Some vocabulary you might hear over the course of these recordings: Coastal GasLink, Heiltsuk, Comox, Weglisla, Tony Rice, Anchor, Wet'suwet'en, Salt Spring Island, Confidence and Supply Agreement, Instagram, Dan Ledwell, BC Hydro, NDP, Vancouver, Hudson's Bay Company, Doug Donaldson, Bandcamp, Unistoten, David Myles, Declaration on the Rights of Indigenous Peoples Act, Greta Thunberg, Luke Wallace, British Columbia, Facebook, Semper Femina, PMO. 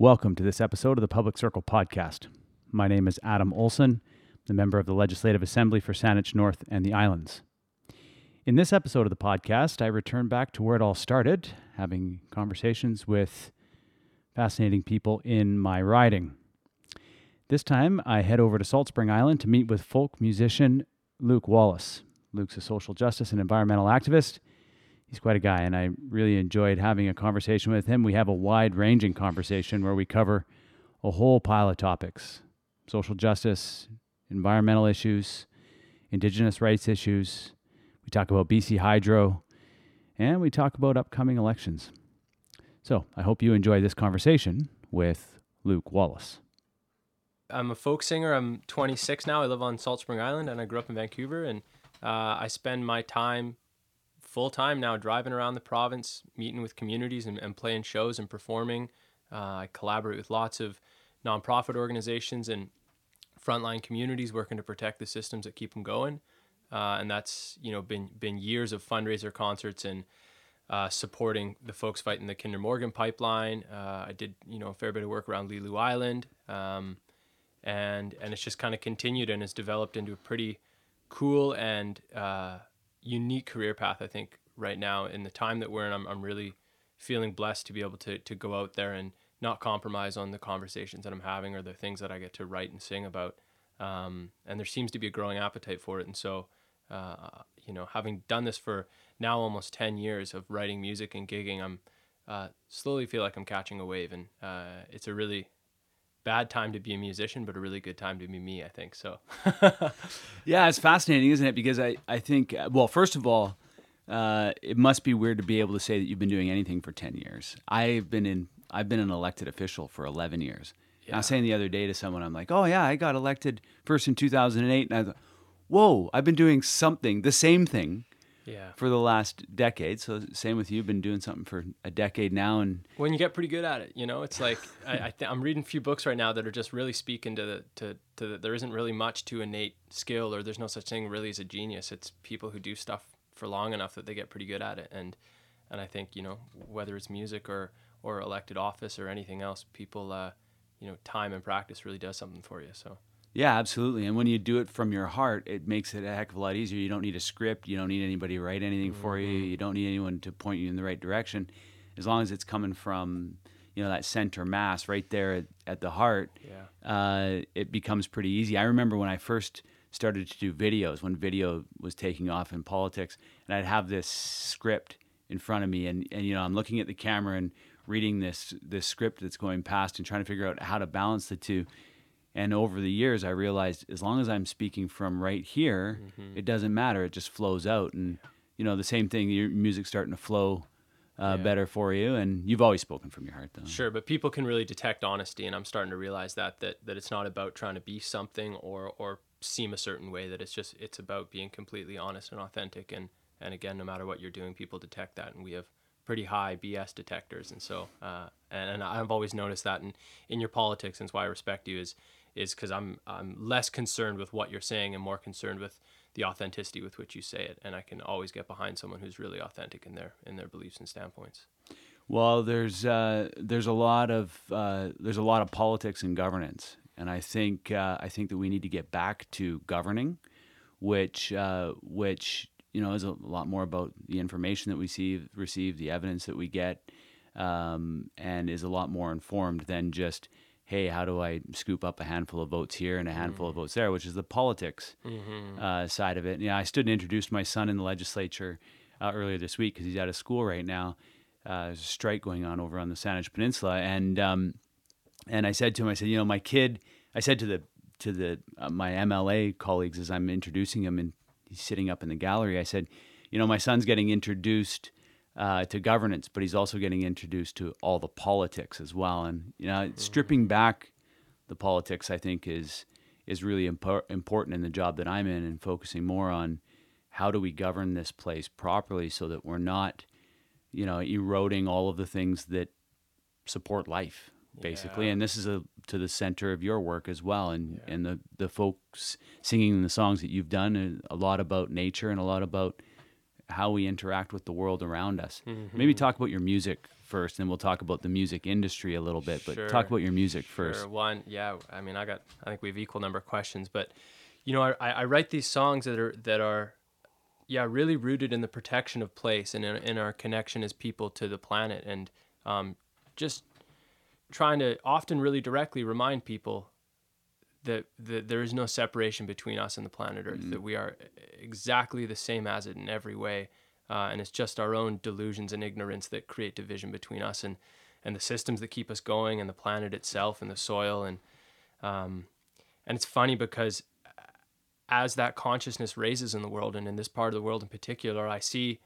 Welcome to this episode of the Public Circle Podcast. My name is Adam Olsen, the member of the Legislative Assembly for Saanich North and the Islands. In this episode of the podcast, I return back to where it all started, having conversations with fascinating people in my riding. This time, I head over to Salt Spring Island to meet with folk musician Luke Wallace. Luke's a social justice and environmental activist. He's quite a guy, and I really enjoyed having a conversation with him. We have a wide-ranging conversation where we cover a whole pile of topics: social justice, environmental issues, Indigenous rights issues. We talk about BC Hydro, and we talk about upcoming elections. So I hope you enjoy this conversation with Luke Wallace. I'm a folk singer. I'm 26 now. I live on Salt Spring Island, and I grew up in Vancouver, and I spend my time full-time now driving around the province, meeting with communities and playing shows and performing. I collaborate with lots of nonprofit organizations and frontline communities working to protect the systems that keep them going. And that's, you know, been years of fundraiser concerts and supporting the folks fighting the Kinder Morgan pipeline. I did, you know, a fair bit of work around Lelu Island. And it's just kind of continued and has developed into a pretty cool and unique career path, I think, right now in the time that we're in. I'm really feeling blessed to be able to go out there and not compromise on the conversations that I'm having or the things that I get to write and sing about. And there seems to be a growing appetite for it. And so, you know, having done this for now almost 10 years of writing music and gigging, I'm slowly feel like I'm catching a wave. And it's a really bad time to be a musician, but a really good time to be me, I think. So yeah, it's fascinating, isn't it? Because I think, well, first of all, it must be weird to be able to say that you've been doing anything for 10 years. I've been an elected official for 11 years. Yeah. I was saying the other day to someone, I'm like, oh yeah, I got elected first in 2008. And I thought, whoa, I've been doing something, the same thing for the last decade. So same with you, been doing something for a decade now. And when you get pretty good at it, you know, it's like, I'm reading a few books right now that are just really speaking to the, there isn't really much to innate skill, or there's no such thing really as a genius. It's people who do stuff for long enough that they get pretty good at it. And I think, you know, whether it's music or elected office or anything else, people, you know, time and practice really does something for you. So yeah, absolutely. And when you do it from your heart, it makes it a heck of a lot easier. You don't need a script. You don't need anybody to write anything for you. You don't need anyone to point you in the right direction. As long as it's coming from, you know, that center mass right there at the heart, it becomes pretty easy. I remember when I first started to do videos, when video was taking off in politics, and I'd have this script in front of me, and you know, I'm looking at the camera and reading this script that's going past and trying to figure out how to balance the two. And over the years, I realized as long as I'm speaking from right here, it doesn't matter. It just flows out. And, you know, the same thing, your music's starting to flow better for you. And you've always spoken from your heart, though. Sure, but people can really detect honesty. And I'm starting to realize that it's not about trying to be something or seem a certain way, that it's about being completely honest and authentic. And again, no matter what you're doing, people detect that. And we have pretty high BS detectors. And so, and I've always noticed that in your politics, and it's why I respect you, is because I'm less concerned with what you're saying and more concerned with the authenticity with which you say it. And I can always get behind someone who's really authentic in their beliefs and standpoints. Well, there's a lot of politics and governance, and I think that we need to get back to governing, which you know is a lot more about the information that we receive, the evidence that we get, and is a lot more informed than just, hey, how do I scoop up a handful of votes here and a handful of votes there, which is the politics side of it. Yeah, I stood and introduced my son in the legislature earlier this week because he's out of school right now. There's a strike going on over on the Saanich Peninsula, and I said to him, you know, my kid. I said to my MLA colleagues as I'm introducing him, and he's sitting up in the gallery. I said, you know, my son's getting introduced to governance, but he's also getting introduced to all the politics as well. And you know, stripping back the politics, I think, is really important in the job that I'm in, and focusing more on how do we govern this place properly so that we're not, you know, eroding all of the things that support life, basically. Yeah. And this is to the center of your work as well, and the folks singing the songs that you've done, a lot about nature and a lot about how we interact with the world around us. Maybe talk about your music first, and we'll talk about the music industry a little bit, but talk about your music first. I think we have equal number of questions, but you know, I write these songs that are really rooted in the protection of place and in our connection as people to the planet, and just trying to often really directly remind people that there is no separation between us and the planet Earth, that we are exactly the same as it in every way. And it's just our own delusions and ignorance that create division between us and the systems that keep us going, and the planet itself, and the soil. And it's funny because as that consciousness raises in the world, and in this part of the world in particular, I see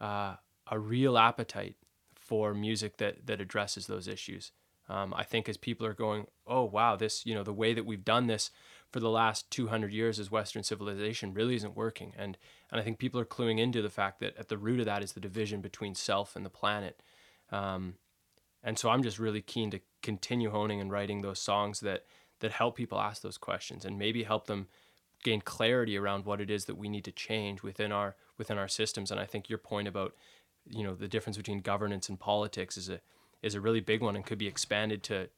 a real appetite for music that addresses those issues. I think as people are going, oh wow, this, you know, the way that we've done this for the last 200 years as Western civilization really isn't working. And I think people are cluing into the fact that at the root of that is the division between self and the planet. And so I'm just really keen to continue honing and writing those songs that help people ask those questions, and maybe help them gain clarity around what it is that we need to change within our systems. And I think your point about, you know, the difference between governance and politics is a really big one, and could be expanded to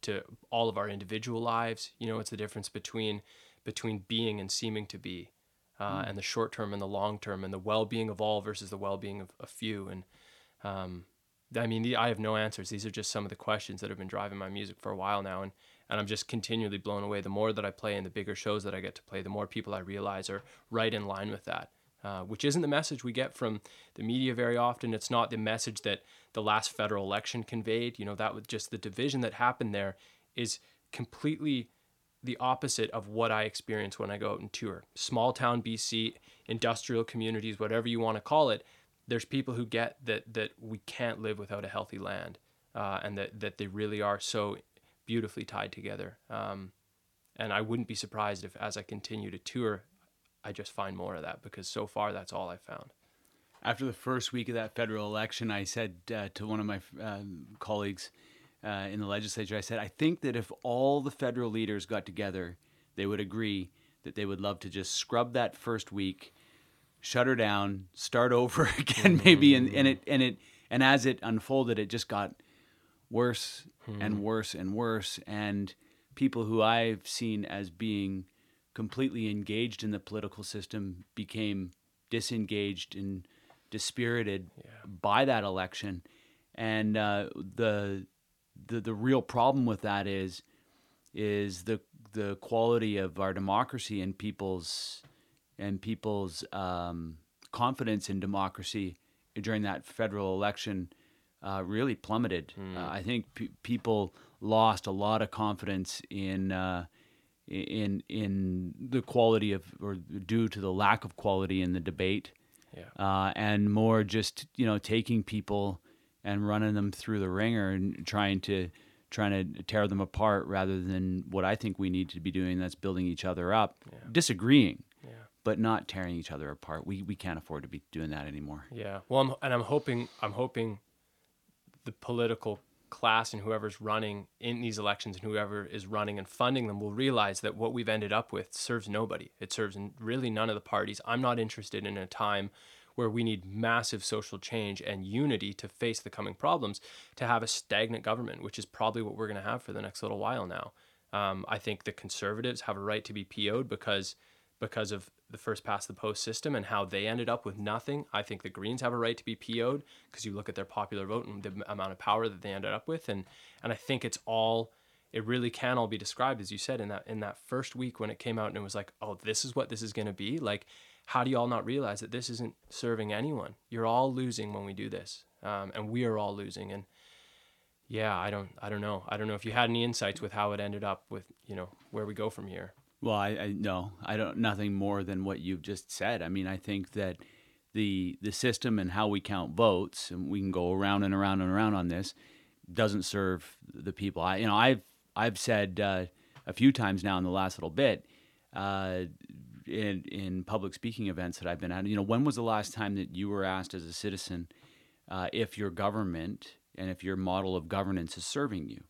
all of our individual lives. You know, it's the difference between being and seeming to be, and the short term and the long term, and the well-being of all versus the well-being of a few. And I have no answers. These are just some of the questions that have been driving my music for a while now, and I'm just continually blown away. The more that I play and the bigger shows that I get to play, the more people I realize are right in line with that. Which isn't the message we get from the media very often. It's not the message that the last federal election conveyed. You know, that was just the division that happened there is completely the opposite of what I experience when I go out and tour. Small town BC, industrial communities, whatever you want to call it, there's people who get that we can't live without a healthy land, and that they really are so beautifully tied together. And I wouldn't be surprised if, as I continue to tour, I just find more of that, because so far that's all I found. After the first week of that federal election, I said to one of my colleagues in the legislature, I said, I think that if all the federal leaders got together, they would agree that they would love to just scrub that first week, shut her down, start over again, maybe. And as it unfolded, it just got worse and worse and worse. And people who I've seen as being completely engaged in the political system became disengaged and dispirited by that election. And the real problem with that is the quality of our democracy and people's confidence in democracy during that federal election really plummeted. I think people lost a lot of confidence in the quality of, or due to the lack of quality in the debate, and more just, you know, taking people and running them through the ringer and trying to tear them apart, rather than what I think we need to be doing, that's building each other up, disagreeing, but not tearing each other apart. We can't afford to be doing that anymore. Yeah. Well, I'm hoping the political class and whoever's running in these elections, and whoever is running and funding them, will realize that what we've ended up with serves nobody. It serves really none of the parties. I'm not interested in a time where we need massive social change and unity to face the coming problems, to have a stagnant government, which is probably what we're going to have for the next little while now. I think the conservatives have a right to be PO'd because of the first past the post system and how they ended up with nothing. I think the Greens have a right to be PO'd, because you look at their popular vote and the amount of power that they ended up with. And I think it really can all be described, as you said, in that first week when it came out and it was like, oh, this is what this is going to be. Like, how do you all not realize that this isn't serving anyone? You're all losing when we do this. And we are all losing. And yeah, I don't know. I don't know if you had any insights with how it ended up with, you know, where we go from here. Well, I don't. Nothing more than what you've just said. I mean, I think that the system and how we count votes, and we can go around and around and around on this, doesn't serve the people. I've said a few times now in the last little bit, in public speaking events that I've been at. You know, when was the last time that you were asked as a citizen if your government and if your model of governance is serving you?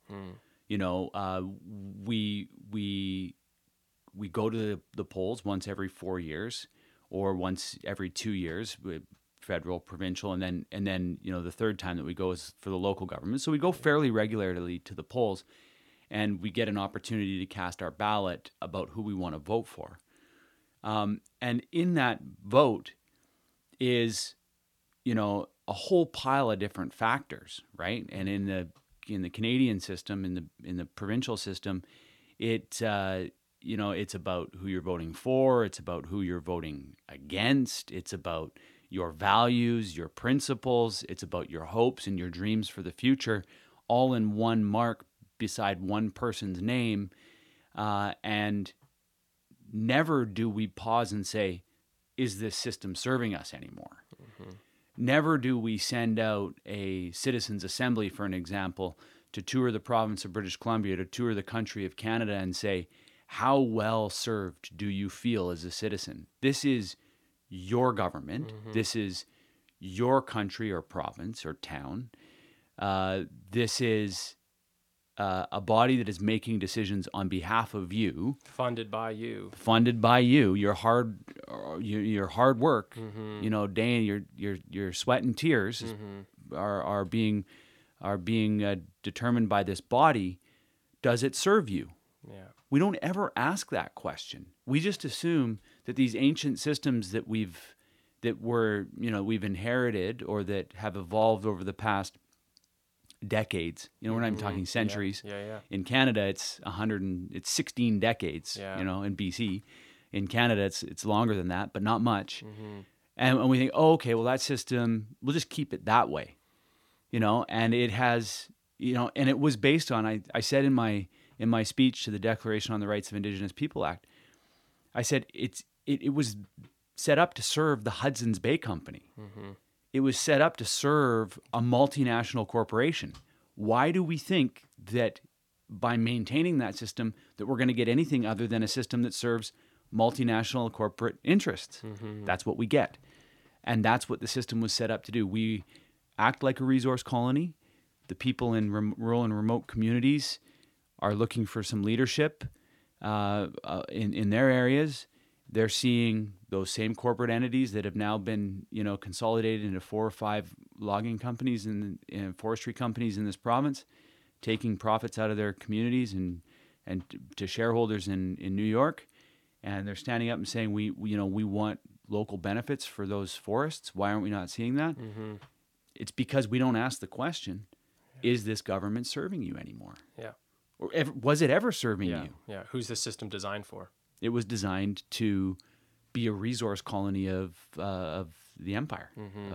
You know, we go to the polls once every 4 years or once every 2 years federal, provincial, and then you know, the third time that we go is for the local government. So we go fairly regularly to the polls, and we get an opportunity to cast our ballot about who we want to vote for. And in that vote is, you know, a whole pile of different factors, right? And in the Canadian system, in the provincial system, it you know, it's about who you're voting for, it's about who you're voting against, it's about your values, your principles, it's about your hopes and your dreams for the future, all in one mark beside one person's name. And never do we pause and say, is this system serving us anymore? Mm-hmm. Never do we send out a citizens' assembly, for an example, to tour the province of British Columbia, to tour the country of Canada, and say, how well served do you feel as a citizen? This is your government. Mm-hmm. This is your country or province or town. This is a body that is making decisions on behalf of you, funded by you, your hard work, mm-hmm. you know, day and your sweat and tears, mm-hmm. are being determined by this body. Does it serve you? Yeah. We don't ever ask that question. We just assume that these ancient systems that we've inherited, or that have evolved over the past decades. You know, we're not even talking centuries. Yeah. Yeah, yeah. In Canada, it's 16 decades. Yeah. You know, in BC, in Canada, it's longer than that, but not much. Mm-hmm. And we think, oh, okay, well, that system, we'll just keep it that way. You know, and it has, you know, and it was based on. I said in my speech to the Declaration on the Rights of Indigenous Peoples Act, I said it was set up to serve the Hudson's Bay Company. Mm-hmm. It was set up to serve a multinational corporation. Why do we think that by maintaining that system that we're going to get anything other than a system that serves multinational corporate interests? Mm-hmm. That's what we get. And that's what the system was set up to do. We act like a resource colony. The people in rural and remote communities are looking for some leadership in their areas. They're seeing those same corporate entities that have now been, you know, consolidated into 4 or 5 logging companies and forestry companies in this province, taking profits out of their communities and to shareholders in New York. And they're standing up and saying, we want local benefits for those forests. Why aren't we not seeing that? Mm-hmm. It's because we don't ask the question, is this government serving you anymore? Yeah. Or was it ever serving you? Yeah. Who's this system designed for? It was designed to be a resource colony of the empire, mm-hmm.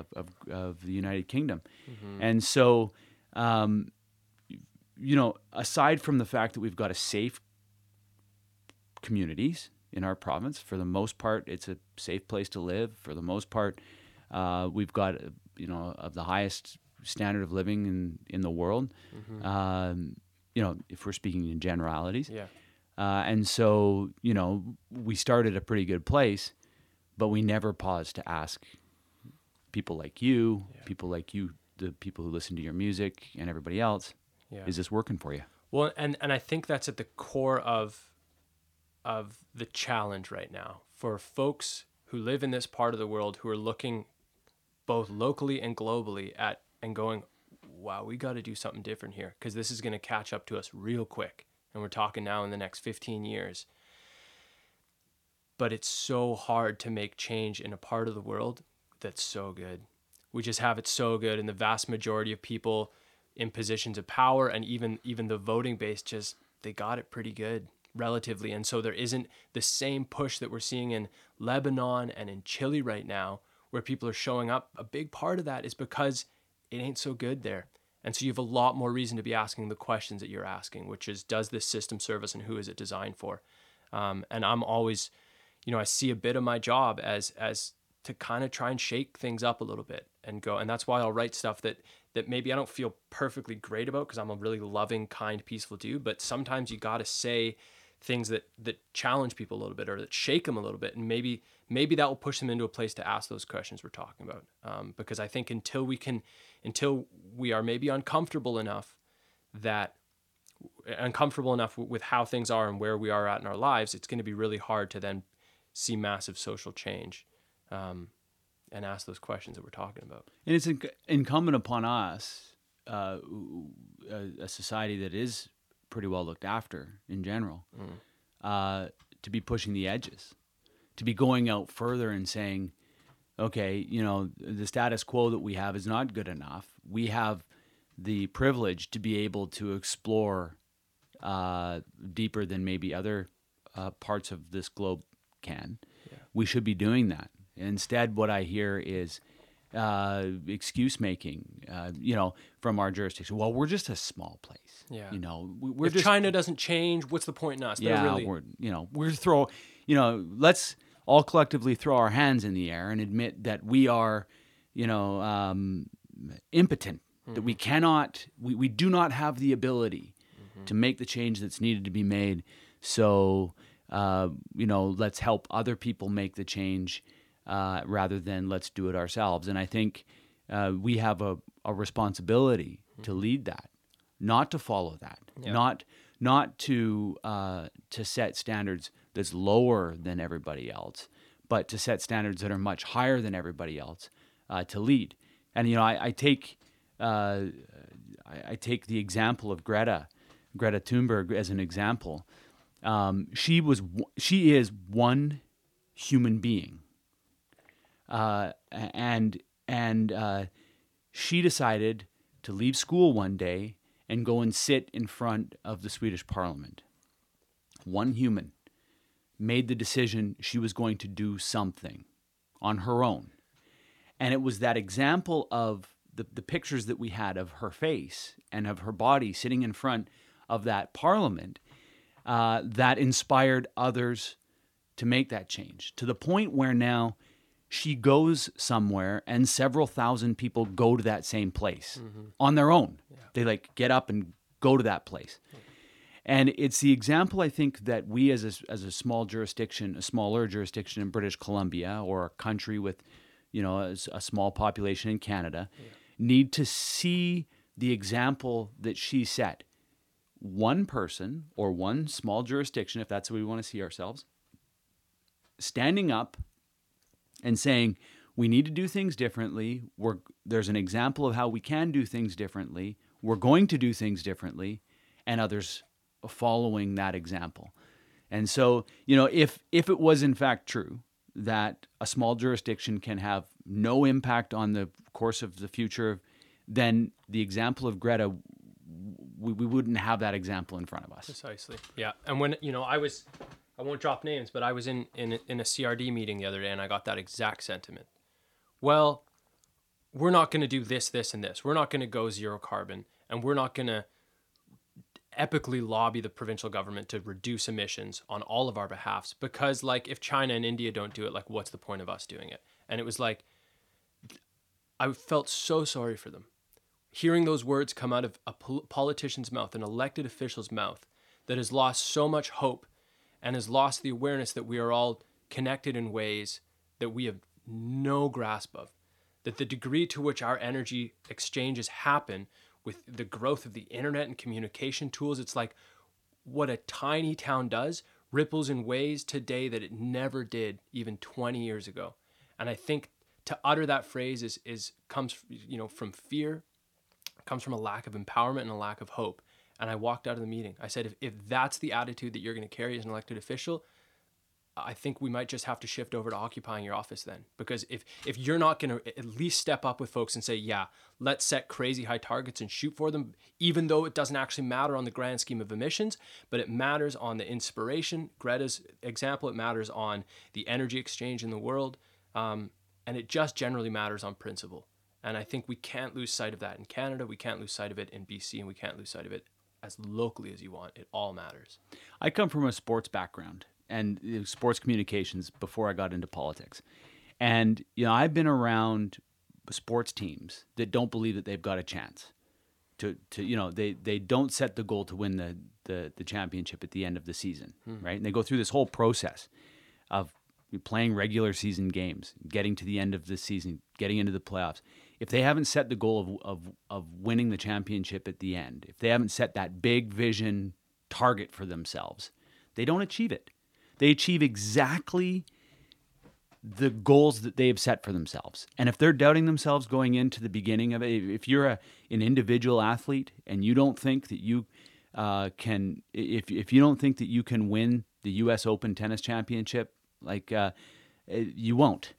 of the United Kingdom. Mm-hmm. And so, you know, aside from the fact that we've got a safe communities in our province, for the most part, it's a safe place to live. For the most part, we've got, you know, of the highest standard of living in the world, mm-hmm. You know, if we're speaking in generalities. Yeah. And so, you know, we started a pretty good place, but we never paused to ask people like you, the people who listen to your music and everybody else, is this working for you? Well, and I think that's at the core of the challenge right now for folks who live in this part of the world, who are looking both locally and globally at and going, wow, we got to do something different here, because this is going to catch up to us real quick. And we're talking now in the next 15 years. But it's so hard to make change in a part of the world that's so good. We just have it so good. And the vast majority of people in positions of power, and even the voting base, just, they got it pretty good relatively. And so there isn't the same push that we're seeing in Lebanon and in Chile right now, where people are showing up. A big part of that is because it ain't so good there. And so you have a lot more reason to be asking the questions that you're asking, which is, does this system serve us, and who is it designed for? And I'm always, you know, I see a bit of my job as to kind of try and shake things up a little bit and go. And that's why I'll write stuff that maybe I don't feel perfectly great about, because I'm a really loving, kind, peaceful dude. But sometimes you got to say things that challenge people a little bit, or that shake them a little bit. And maybe that will push them into a place to ask those questions we're talking about. Because I think until we are maybe uncomfortable enough with how things are and where we are at in our lives, it's going to be really hard to then see massive social change. and ask those questions that we're talking about. And it's incumbent upon us, a society that is pretty well looked after in general, to be pushing the edges, to be going out further and saying, okay, you know, the status quo that we have is not good enough. We have the privilege to be able to explore deeper than maybe other parts of this globe can. Yeah. We should be doing that. Instead, what I hear is excuse making, you know, from our jurisdiction. Well, we're just a small place. Yeah. You know, we're if just, China doesn't change, what's the point in us? Yeah, really... let's all collectively throw our hands in the air and admit that we are, you know, impotent, that we cannot, we do not have the ability to make the change that's needed to be made. So, you know, let's help other people make the change rather than let's do it ourselves. And I think we have a responsibility to lead that, not to follow that, not to set standards that's lower than everybody else, but to set standards that are much higher than everybody else to lead. And, you know, I take the example of Greta Thunberg as an example. She is one human being, and she decided to leave school one day and go and sit in front of the Swedish parliament. One human made the decision she was going to do something on her own, and it was that example of the pictures that we had of her face and of her body sitting in front of that parliament that inspired others to make that change, to the point where now she goes somewhere and several thousand people go to that same place on their own. Yeah. They like get up and go to that place. Yeah. And it's the example, I think, that we as a small jurisdiction, a smaller jurisdiction in British Columbia, or a country with, you know, a small population in Canada, need to see the example that she set. One person or one small jurisdiction, if that's what we want to see ourselves, standing up and saying, we need to do things differently. There's an example of how we can do things differently. We're going to do things differently, and others following that example. And so, you know, if it was in fact true that a small jurisdiction can have no impact on the course of the future, then the example of Greta, we wouldn't have that example in front of us. Precisely. Yeah. And when, you know, I won't drop names, but I was in a CRD meeting the other day, and I got that exact sentiment. Well, we're not going to do this, this, and this. We're not going to go zero carbon, and we're not going to epically lobby the provincial government to reduce emissions on all of our behalfs, because, like, if China and India don't do it, like, what's the point of us doing it? And it was like, I felt so sorry for them. Hearing those words come out of a politician's mouth, an elected official's mouth, that has lost so much hope and has lost the awareness that we are all connected in ways that we have no grasp of, that the degree to which our energy exchanges happen with the growth of the internet and communication tools, it's like what a tiny town does ripples in ways today that it never did even 20 years ago. And I think to utter that phrase comes, you know, from fear, comes from a lack of empowerment and a lack of hope. And I walked out of the meeting. I said, if that's the attitude that you're going to carry as an elected official, I think we might just have to shift over to occupying your office then. Because if you're not going to at least step up with folks and say, yeah, let's set crazy high targets and shoot for them, even though it doesn't actually matter on the grand scheme of emissions, but it matters on the inspiration, Greta's example, it matters on the energy exchange in the world, and it just generally matters on principle. And I think we can't lose sight of that in Canada, we can't lose sight of it in BC, and we can't lose sight of it as locally as you want. It all matters. I come from a sports background and sports communications before I got into politics. And, you know, I've been around sports teams that don't believe that they've got a chance to you know, they don't set the goal to win the championship at the end of the season, right? And they go through this whole process of playing regular season games, getting to the end of the season, getting into the playoffs. If they haven't set the goal of winning the championship at the end, if they haven't set that big vision target for themselves, they don't achieve it. They achieve exactly the goals that they have set for themselves. And if they're doubting themselves going into the beginning of it, if you're an individual athlete and you don't think that you can, if you don't think that you can win the U.S. Open Tennis Championship, like you won't.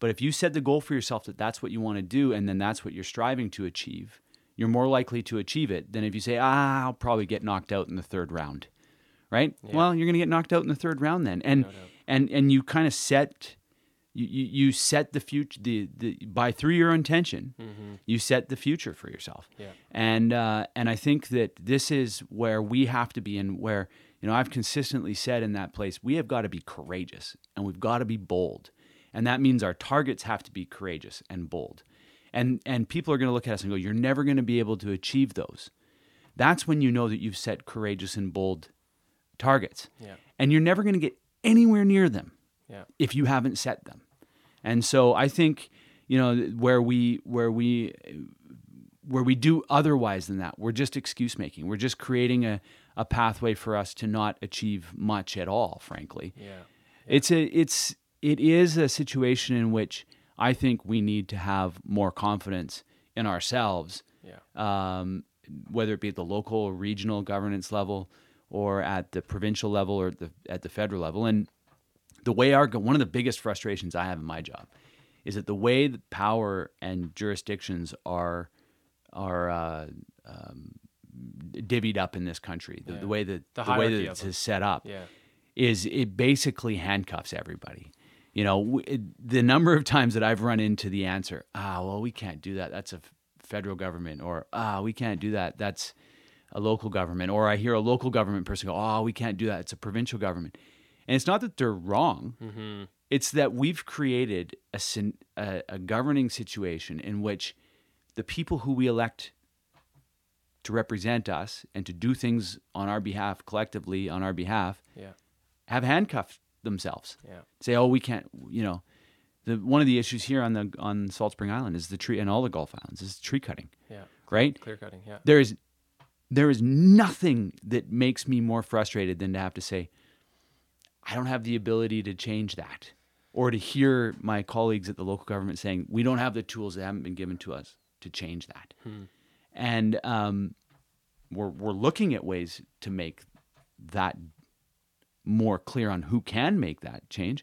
But if you set the goal for yourself that that's what you want to do, and then that's what you're striving to achieve, you're more likely to achieve it than if you say, I'll probably get knocked out in the third round, right? Yeah. Well, you're going to get knocked out in the third round then. And no doubt. And you kind of set, you set the future, by through your intention, mm-hmm. you set the future for yourself. Yeah. And I think that this is where we have to be, and where, you know, I've consistently said in that place, we have got to be courageous and we've got to be bold. And that means our targets have to be courageous and bold. And people are going to look at us and go, you're never going to be able to achieve those. That's when you know that you've set courageous and bold targets. Yeah. And you're never going to get anywhere near them if you haven't set them. And so I think, you know, where we do otherwise than that, we're just excuse making. We're just creating a pathway for us to not achieve much at all, frankly. Yeah. It is a situation in which I think we need to have more confidence in ourselves, whether it be at the local or regional governance level, or at the provincial level, or at the federal level. And the way one of the biggest frustrations I have in my job is that the way that power and jurisdictions are divvied up in this country, the way that it's set up, is it basically handcuffs everybody. You know, the number of times that I've run into the answer, well, we can't do that. That's a federal government. Or, we can't do that. That's a local government. Or I hear a local government person go, we can't do that. It's a provincial government. And it's not that they're wrong. Mm-hmm. It's that we've created a governing situation in which the people who we elect to represent us and to do things on our behalf, collectively on our behalf, have handcuffed themselves. Yeah. Say, we can't, you know, one of the issues here on Salt Spring Island is the tree, and all the Gulf Islands, is tree cutting. Yeah. Right? Clear cutting, yeah. There is nothing that makes me more frustrated than to have to say, I don't have the ability to change that, or to hear my colleagues at the local government saying, we don't have the tools that haven't been given to us to change that. Hmm. And we're looking at ways to make that more clear on who can make that change,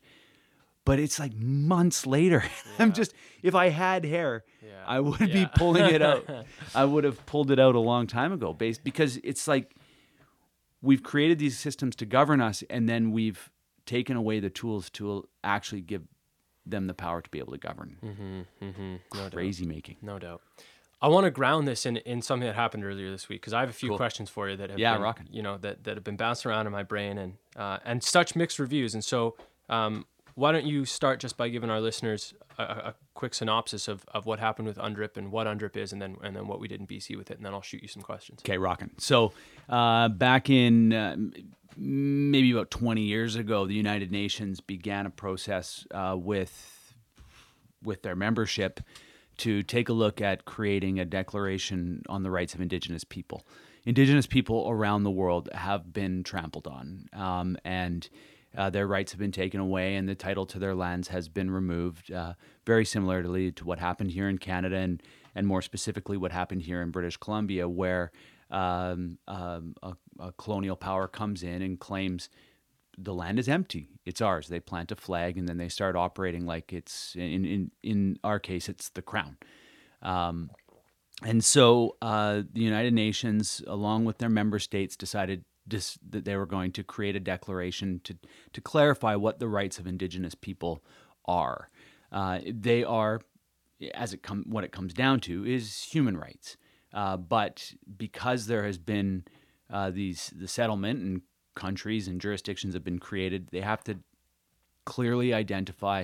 but it's like months later. I'm just, if I had hair, I would be pulling it out. I would have pulled it out a long time ago, because it's like we've created these systems to govern us, and then we've taken away the tools to actually give them the power to be able to govern. Mm-hmm, mm-hmm. No doubt. I want to ground this in something that happened earlier this week, because I have a few questions for you that have been, you know, that have been bouncing around in my brain, and such mixed reviews. And so why don't you start just by giving our listeners a quick synopsis of what happened with UNDRIP and what UNDRIP is, and then what we did in BC with it, and then I'll shoot you some questions. Okay, rocking. So back in maybe about 20 years ago, the United Nations began a process with their membership to take a look at creating a Declaration on the Rights of Indigenous People. Indigenous people around the world have been trampled on, and their rights have been taken away, and the title to their lands has been removed, very similarly to what happened here in Canada, and more specifically what happened here in British Columbia, where a colonial power comes in and claims the land is empty. It's ours. They plant a flag, and then they start operating like it's, in our case, it's the crown. And so the United Nations, along with their member states, decided that they were going to create a declaration to clarify what the rights of Indigenous people are. They are, what it comes down to is human rights. But because there has been the settlement and countries and jurisdictions have been created, they have to clearly identify,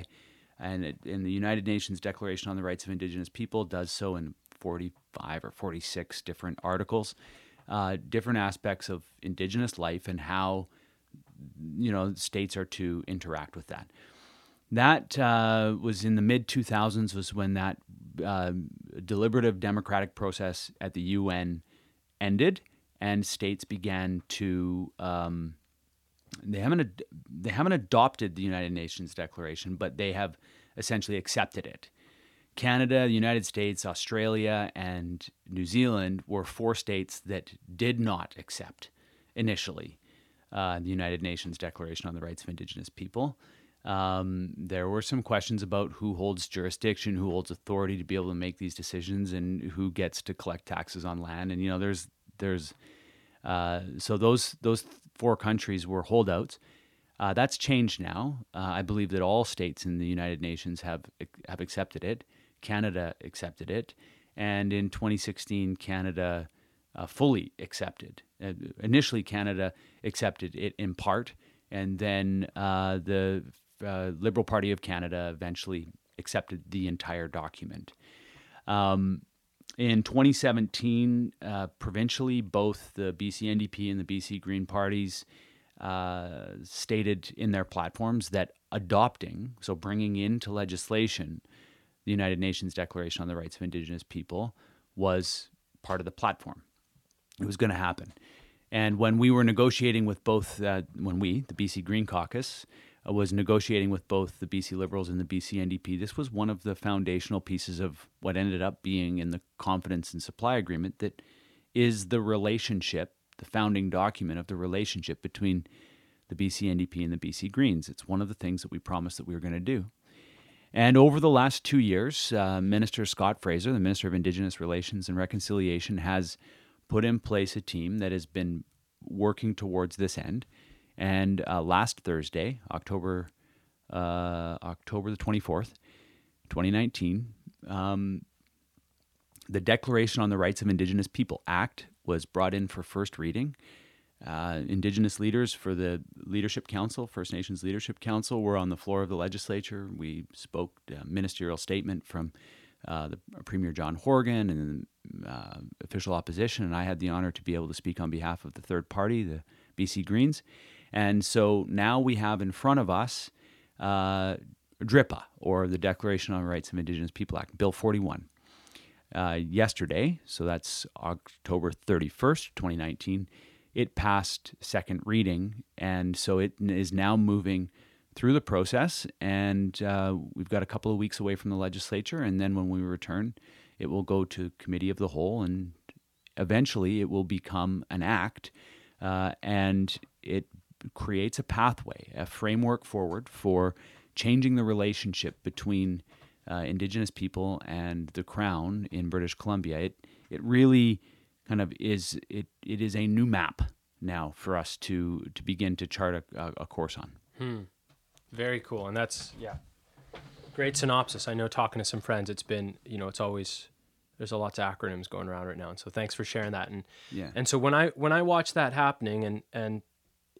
and the United Nations Declaration on the Rights of Indigenous People does so in 45 or 46 different articles, different aspects of Indigenous life and how, you know, states are to interact with that. That was in the mid-2000s was when that deliberative democratic process at the UN ended, and states began to They haven't adopted the United Nations Declaration, but they have essentially accepted it. Canada, the United States, Australia, and New Zealand were four states that did not accept initially the United Nations Declaration on the Rights of Indigenous People. There were some questions about who holds jurisdiction, who holds authority to be able to make these decisions, and who gets to collect taxes on land. And, you know, so those four countries were holdouts. That's changed now. I believe that all states in the United Nations have accepted it. Canada accepted it, and in 2016, Canada fully accepted. Initially, Canada accepted it in part, and then the Liberal Party of Canada eventually accepted the entire document. In 2017, provincially, both the BC NDP and the BC Green parties stated in their platforms that adopting, so bringing into legislation, the United Nations Declaration on the Rights of Indigenous People was part of the platform. It was going to happen. And when we were negotiating with both, the BC Green Caucus, was negotiating with both the BC Liberals and the BC NDP, this was one of the foundational pieces of what ended up being in the Confidence and Supply Agreement that is the relationship, the founding document of the relationship between the BC NDP and the BC Greens. It's one of the things that we promised that we were going to do. And over the last 2 years, Minister Scott Fraser, the Minister of Indigenous Relations and Reconciliation, has put in place a team that has been working towards this end. And last Thursday, October the 24th, 2019, the Declaration on the Rights of Indigenous People Act was brought in for first reading. Indigenous leaders for the Leadership Council, First Nations Leadership Council, were on the floor of the legislature. We spoke a ministerial statement from the Premier John Horgan and official opposition, and I had the honor to be able to speak on behalf of the third party, the BC Greens. And so now we have in front of us DRIPA, or the Declaration on the Rights of Indigenous People Act, Bill 41. Yesterday, so that's October 31st, 2019, it passed second reading, and so it is now moving through the process, and we've got a couple of weeks away from the legislature, and then when we return, it will go to Committee of the Whole, and eventually it will become an act, and it creates a pathway, a framework forward for changing the relationship between Indigenous people and the Crown in British Columbia. It really kind of is, it is a new map now for us to begin to chart a course on. Very cool. And that's, great synopsis. I know talking to some friends, it's been, it's always, there's a lot of acronyms going around right now. And so thanks for sharing that. And and so when I watch that happening, and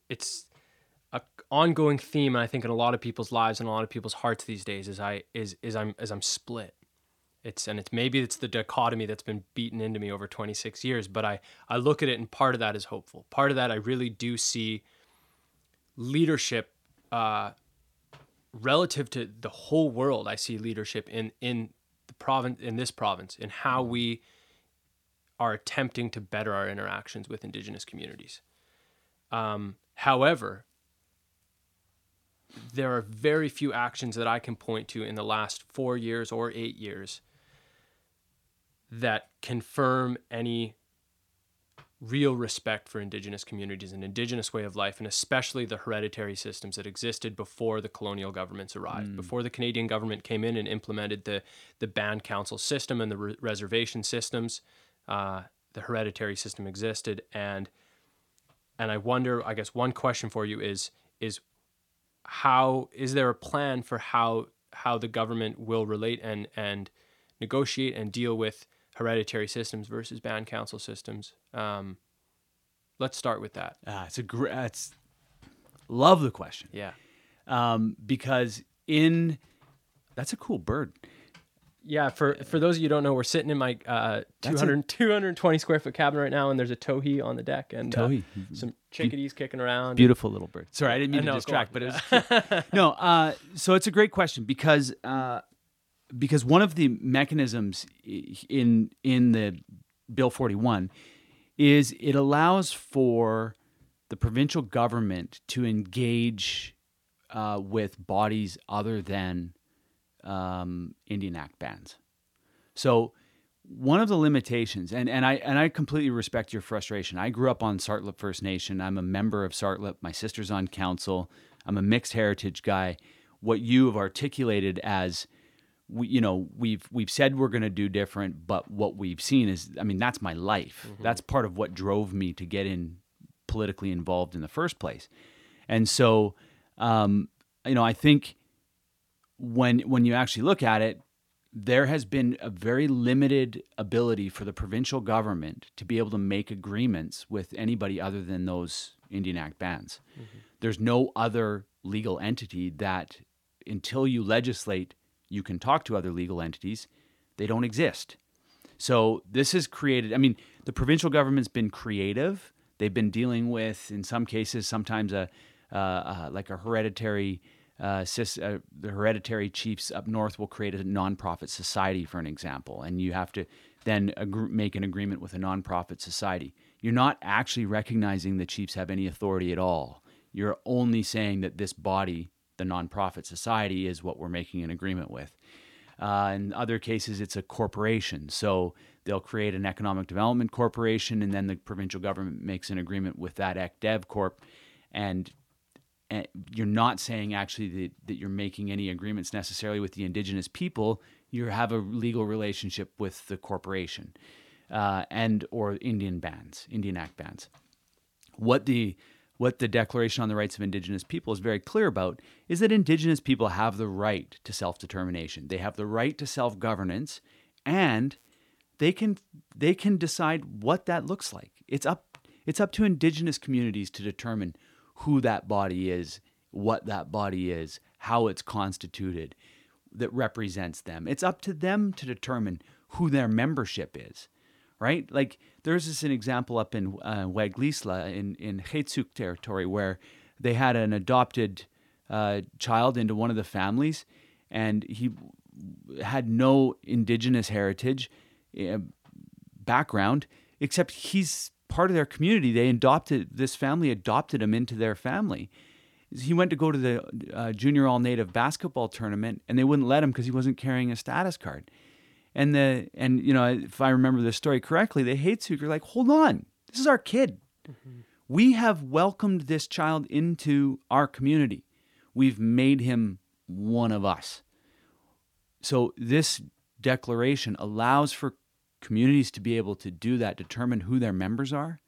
it's a ongoing theme, I think, in a lot of people's lives and a lot of people's hearts these days, I'm split. Maybe it's the dichotomy that's been beaten into me over 26 years, but I look at it, and part of that is hopeful. Part of that, I really do see leadership relative to the whole world. I see leadership in this province, in how we are attempting to better our interactions with Indigenous communities. However, there are very few actions that I can point to in the last 4 years or 8 years that confirm any real respect for Indigenous communities and Indigenous way of life, and especially the hereditary systems that existed before the colonial governments arrived, before the Canadian government came in and implemented the band council system and the reservation systems. The hereditary system existed, and I wonder, I guess one question for you is how is there a plan for how the government will relate and negotiate and deal with hereditary systems versus band council systems? Let's start with that. Love the question. Yeah. Because that's a cool bird. Yeah. For those of you who don't know, we're sitting in my 220 square foot cabin right now, and there's a towhee on the deck and some chickadees kicking around. Beautiful little bird. Sorry, I didn't mean to distract, but it was no. So it's a great question because one of the mechanisms in the Bill 41 is it allows for the provincial government to engage with bodies other than Indian Act bands. So one of the limitations, and I completely respect your frustration. I grew up on Sartlip First Nation. I'm a member of Sartlip. My sister's on council. I'm a mixed heritage guy. What you have articulated as, we've said we're going to do different, but what we've seen is, that's my life. Mm-hmm. That's part of what drove me to get in politically involved in the first place. And so, I think when you actually look at it, there has been a very limited ability for the provincial government to be able to make agreements with anybody other than those Indian Act bands. Mm-hmm. There's no other legal entity that, until you legislate, you can talk to other legal entities. They don't exist. So this has created, the provincial government's been creative. They've been dealing with, in some cases, sometimes a hereditary the hereditary chiefs up north will create a nonprofit society, for an example, and you have to then make an agreement with a nonprofit society. You're not actually recognizing the chiefs have any authority at all. You're only saying that this body, the nonprofit society, is what we're making an agreement with. In other cases, it's a corporation. So they'll create an economic development corporation, and then the provincial government makes an agreement with that ECDEV Corp, and you're not saying actually that you're making any agreements necessarily with the Indigenous people. You have a legal relationship with the corporation and or Indian Act bands. What the Declaration on the Rights of Indigenous People is very clear about is that Indigenous people have the right to self-determination. They have the right to self-governance, and they can decide what that looks like. It's up to Indigenous communities to determine who that body is, what that body is, how it's constituted, that represents them. It's up to them to determine who their membership is, right? Like there's an example up in Weglisla in Heiltsuk territory where they had an adopted child into one of the families, and he had no Indigenous heritage background, except he's part of their community. This family adopted him into their family. He went to go to the junior all-native basketball tournament, and they wouldn't let him because he wasn't carrying a status card. And if I remember this story correctly, the Heiltsuk are like, hold on, this is our kid. Mm-hmm. We have welcomed this child into our community. We've made him one of us. So this declaration allows for communities to be able to do that, determine who their members are,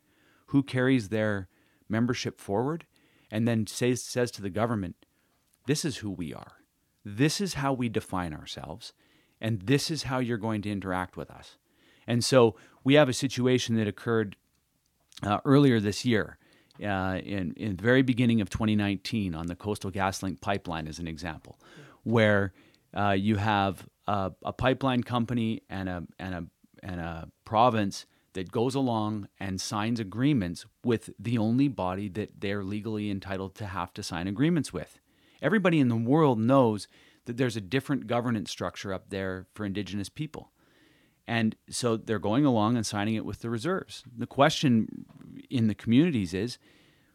who carries their membership forward, and then says to the government, this is who we are. This is how we define ourselves, and this is how you're going to interact with us. And so we have a situation that occurred earlier this year, in the very beginning of 2019, on the Coastal GasLink pipeline as an example, where you have a pipeline company and a province that goes along and signs agreements with the only body that they're legally entitled to have to sign agreements with. Everybody in the world knows that there's a different governance structure up there for Indigenous people. And so they're going along and signing it with the reserves. The question in the communities is,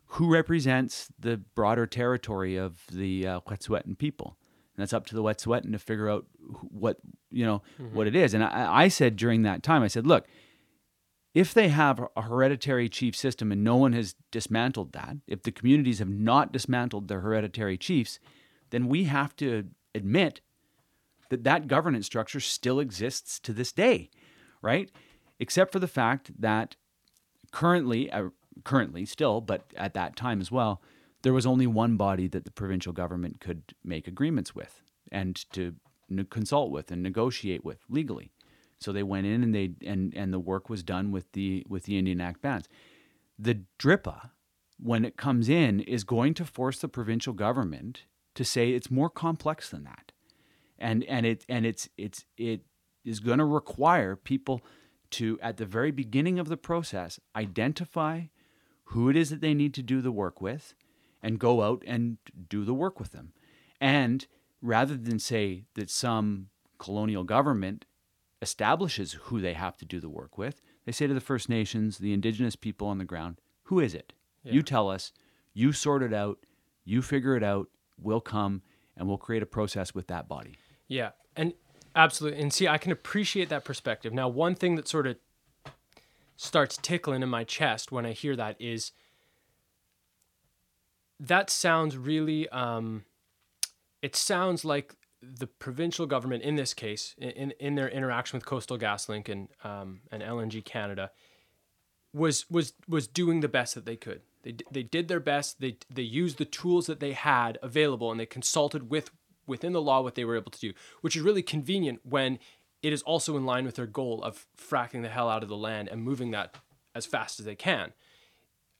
who represents the broader territory of the Wet'suwet'en people? And that's up to the Wet'suwet'en to figure out what it is. And I said during that time, look, if they have a hereditary chief system and no one has dismantled that, if the communities have not dismantled their hereditary chiefs, then we have to admit that governance structure still exists to this day, right? Except for the fact that currently still, but at that time as well, there was only one body that the provincial government could make agreements with and to consult with and negotiate with legally. So they went in and the work was done with the Indian Act bands. The DRIPA, when it comes in, is going to force the provincial government to say it's more complex than that, and it is going to require people to, at the very beginning of the process, identify who it is that they need to do the work with, and go out and do the work with them. And rather than say that some colonial government establishes who they have to do the work with, they say to the First Nations, the Indigenous people on the ground, who is it? You tell us, you sort it out, you figure it out, we'll come and we'll create a process with that body. Yeah, and absolutely. And see, I can appreciate that perspective. Now, one thing that sort of starts tickling in my chest when I hear that is that sounds really, it sounds like the provincial government in this case, in their interaction with Coastal GasLink and LNG Canada, was doing the best that they could. They did their best. They used the tools that they had available, and they consulted within the law what they were able to do, which is really convenient when it is also in line with their goal of fracking the hell out of the land and moving that as fast as they can.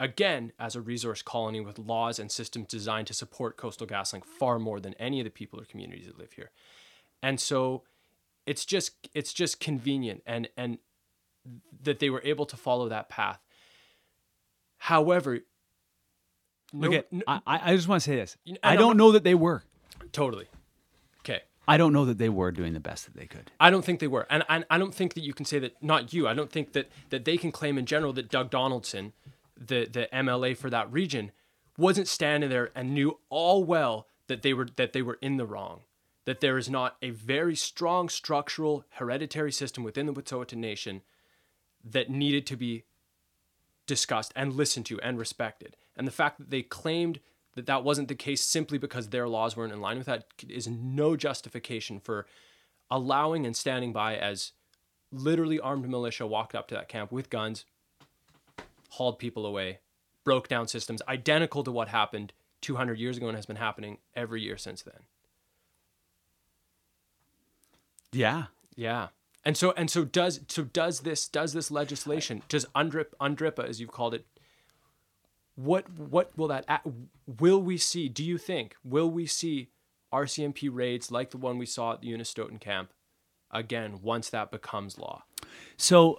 Again, as a resource colony with laws and systems designed to support Coastal GasLink far more than any of the people or communities that live here. And so it's just convenient and that they were able to follow that path. However, I just want to say this. I don't know that they were. Totally. Okay. I don't know that they were doing the best that they could. I don't think they were. And I don't think that you can say that, not you, I don't think that they can claim in general that Doug Donaldson, the MLA for that region, wasn't standing there and knew all well that they were in the wrong, that there is not a very strong structural hereditary system within the Wet'suwet'en Nation that needed to be discussed and listened to and respected. And the fact that they claimed that wasn't the case simply because their laws weren't in line with that is no justification for allowing and standing by as literally armed militia walked up to that camp with guns, hauled people away, broke down systems identical to what happened 200 years ago and has been happening every year since then. Yeah. Yeah. And so does this legislation, does UNDRIPA, as you've called it, what will that, will we see, do you think, will we see RCMP raids like the one we saw at the Unistoten camp again once that becomes law? So,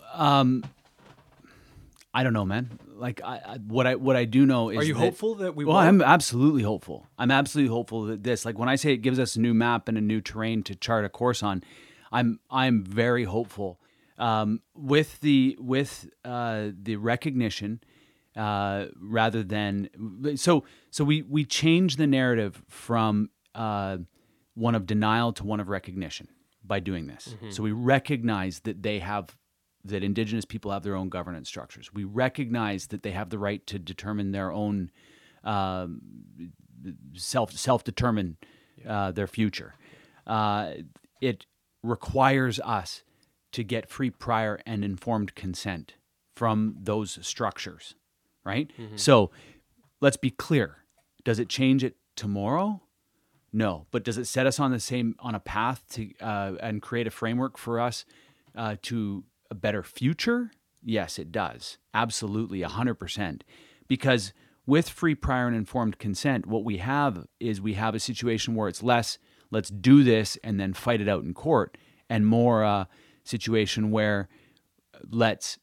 I don't know, man. Like what I do know is, are you hopeful that we will? Well, I'm absolutely hopeful. I'm absolutely hopeful that this, like when I say it gives us a new map and a new terrain to chart a course on, I'm very hopeful with the recognition rather than so we change the narrative from one of denial to one of recognition by doing this. Mm-hmm. So we recognize that they have, that Indigenous people have their own governance structures. We recognize that they have the right to determine their own self-determine their future. It requires us to get free, prior, and informed consent from those structures, right? Mm-hmm. So let's be clear. Does it change it tomorrow? No. But does it set us on a path to and create a framework for us to a better future? Yes, it does. Absolutely, 100%. Because with free, prior, and informed consent, what we have is a situation where it's less let's do this and then fight it out in court, and more a situation where let's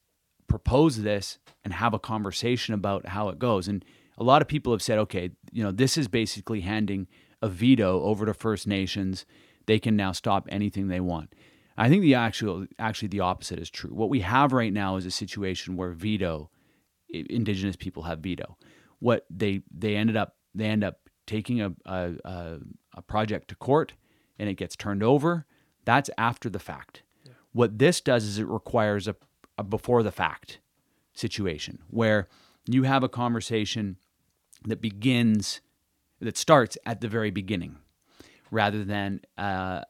propose this and have a conversation about how it goes. And a lot of people have said, okay, this is basically handing a veto over to First Nations. They can now stop anything they want. I think the actually the opposite is true. What we have right now is a situation where Indigenous people have veto. What they end up taking a project to court and it gets turned over. That's after the fact. Yeah. What this does is it requires a before the fact situation where you have a conversation that starts at the very beginning rather than a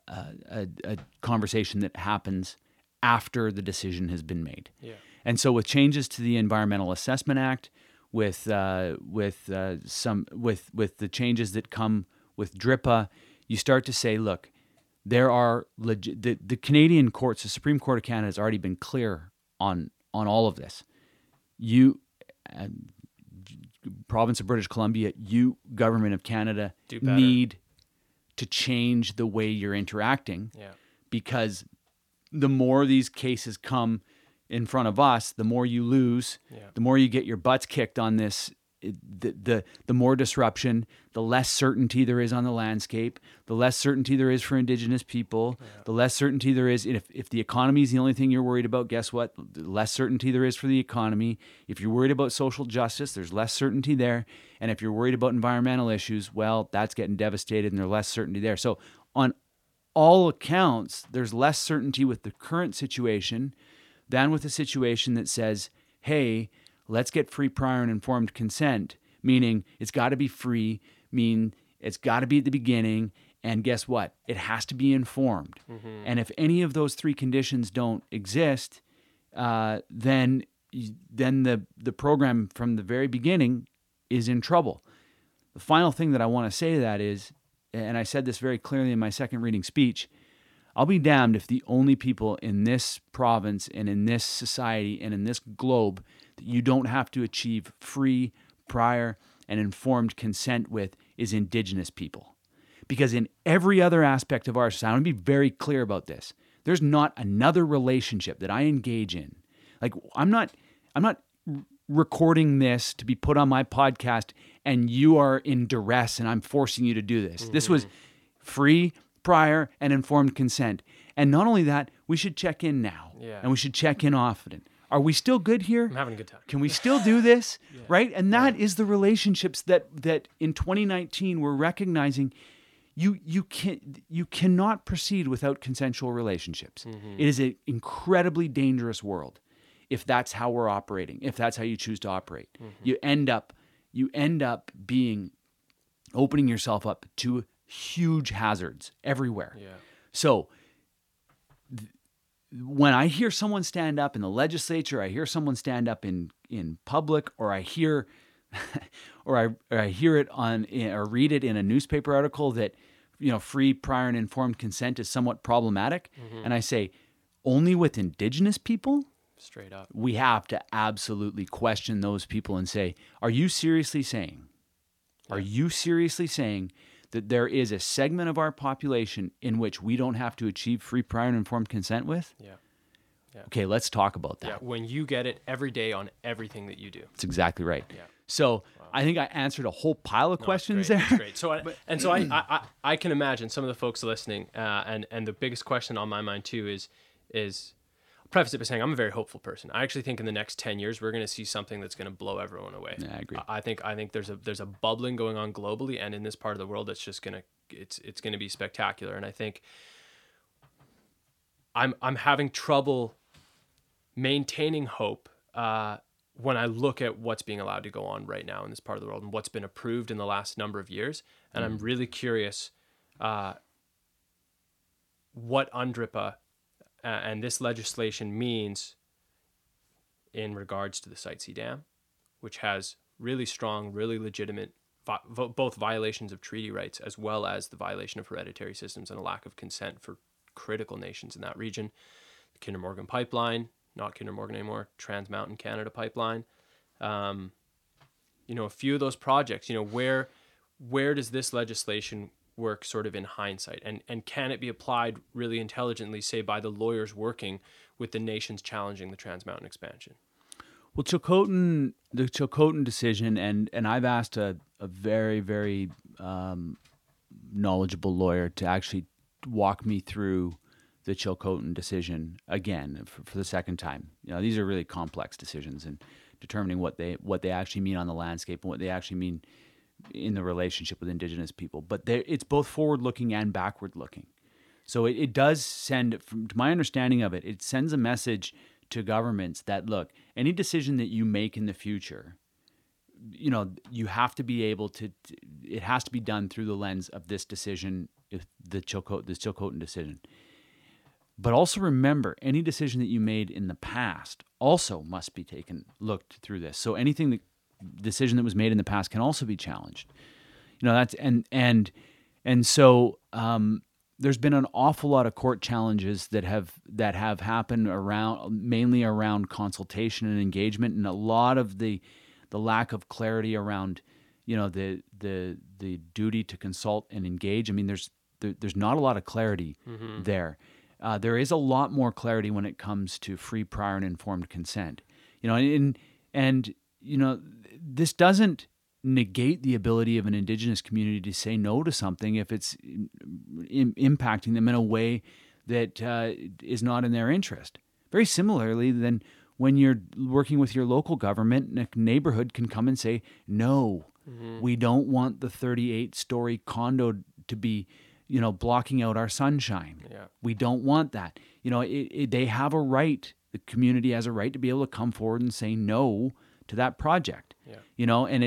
conversation that happens after the decision has been made. Yeah. And so with changes to the Environmental Assessment Act, with the changes that come with DRIPA, you start to say, look, there are the Canadian courts, the Supreme Court of Canada has already been clear on all of this. You, province of British Columbia, you, government of Canada, need to change the way you're interacting, because the more these cases come in front of us, the more you lose, the more you get your butts kicked on this the more disruption, the less certainty there is on the landscape, the less certainty there is for Indigenous people, the less certainty there is. And if the economy is the only thing you're worried about, guess what? The less certainty there is for the economy. If you're worried about social justice, there's less certainty there. And if you're worried about environmental issues, well, that's getting devastated and there's less certainty there. So on all accounts, there's less certainty with the current situation than with a situation that says, hey, let's get free, prior, and informed consent, meaning it's got to be free, mean it's got to be at the beginning, and guess what? It has to be informed. Mm-hmm. And if any of those three conditions don't exist, then the program from the very beginning is in trouble. The final thing that I want to say to that is, and I said this very clearly in my second reading speech, I'll be damned if the only people in this province and in this society and in this globe that you don't have to achieve free, prior, and informed consent with is Indigenous people. Because in every other aspect of our society, I want to be very clear about this, there's not another relationship that I engage in. Like, I'm not recording this to be put on my podcast and you are in duress and I'm forcing you to do this. Mm-hmm. This was free, prior, and informed consent. And not only that, we should check in now. Yeah. And we should check in often. Are we still good here? I'm having a good time. Can we still do this? Yeah. Right? And that is the relationships that in 2019 we're recognizing. You cannot proceed without consensual relationships. Mm-hmm. It is an incredibly dangerous world if that's how we're operating, if that's how you choose to operate. Mm-hmm. You end up opening yourself up to huge hazards everywhere. Yeah. So when I hear someone stand up in the legislature, I hear someone stand up in public, or I hear or I hear it or read it in a newspaper article that, you know, free, prior, and informed consent is somewhat problematic, mm-hmm. and I say, only with Indigenous people? Straight up. We have to absolutely question those people and say, are you seriously saying that there is a segment of our population in which we don't have to achieve free, prior, and informed consent with? Yeah. Yeah. Okay, let's talk about that. Yeah. When you get it every day on everything that you do. That's exactly right. Yeah. So I think I answered a whole pile of questions there. That's great. So I can imagine some of the folks listening, and the biggest question on my mind too is I'll preface it by saying I'm a very hopeful person. I actually think in the next 10 years, we're going to see something that's going to blow everyone away. Yeah, I agree. I think there's a bubbling going on globally and in this part of the world that's just going to, it's going to be spectacular. And I think I'm having trouble maintaining hope when I look at what's being allowed to go on right now in this part of the world and what's been approved in the last number of years. And I'm really curious what UNDRIPA and this legislation means in regards to the Site C Dam, which has really strong, really legitimate, both violations of treaty rights as well as the violation of hereditary systems and a lack of consent for critical nations in that region. The Kinder Morgan Pipeline, not Kinder Morgan anymore, Trans Mountain Canada Pipeline. A few of those projects, where does this legislation work sort of in hindsight, and can it be applied really intelligently, say, by the lawyers working with the nations challenging the Trans Mountain expansion? Well, the Chilcotin decision, and I've asked a very, very knowledgeable lawyer to actually walk me through the Chilcotin decision again for the second time. These are really complex decisions, and determining what they actually mean on the landscape and what they actually mean in the relationship with Indigenous people, but it's both forward-looking and backward-looking. So it does send, from to my understanding of it, it sends a message to governments that, look, any decision that you make in the future, you have to be able to, it has to be done through the lens of this decision, if the Chilcotin decision. But also remember, any decision that you made in the past also must be looked through this. So anything that decision that was made in the past can also be challenged. That's and so there's been an awful lot of court challenges that have happened mainly around consultation and engagement, and a lot of the lack of clarity around the duty to consult and engage. I mean, there's not a lot of clarity mm-hmm. there. There is a lot more clarity when it comes to free, prior, and informed consent. This doesn't negate the ability of an Indigenous community to say no to something if it's impacting them in a way that is not in their interest. Very similarly, then when you're working with your local government, a neighborhood can come and say, no, we don't want the 38-story condo to be, you know, blocking out our sunshine. Yeah. We don't want that. You know, they have a right, the community has a right to be able to come forward and say no to that project. Yeah. You know, and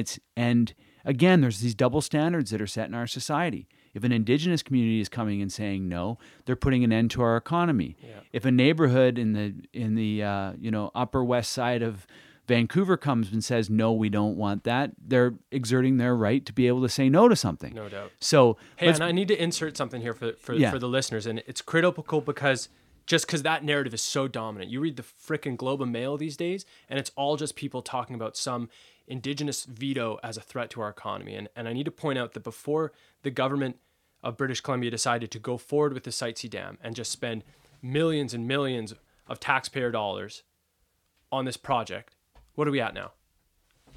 again, there's these double standards that are set in our society. If an Indigenous community is coming and saying no, they're putting an end to our economy. Yeah. If a neighborhood in the you know, Upper West Side of Vancouver comes and says, no, we don't want that, they're exerting their right to be able to say no to something. No doubt. So, hey, and I need to insert something here for the listeners, and it's critical because that narrative is so dominant. You read the frickin' Globe and Mail these days, and it's all just people talking about some Indigenous veto as a threat to our economy. And I need to point out that before the government of British Columbia decided to go forward with the Site C Dam and just spend millions and millions of taxpayer dollars on this project, what are we at now?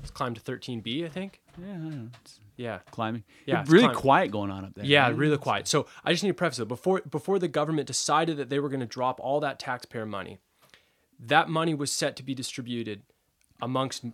It's climbed to 13B, I think. Yeah. Climbing. Yeah. Really climbing. Quiet going on up there. Yeah, right? Really quiet. So I just need to preface it. Before the government decided that they were going to drop all that taxpayer money, that money was set to be distributed amongst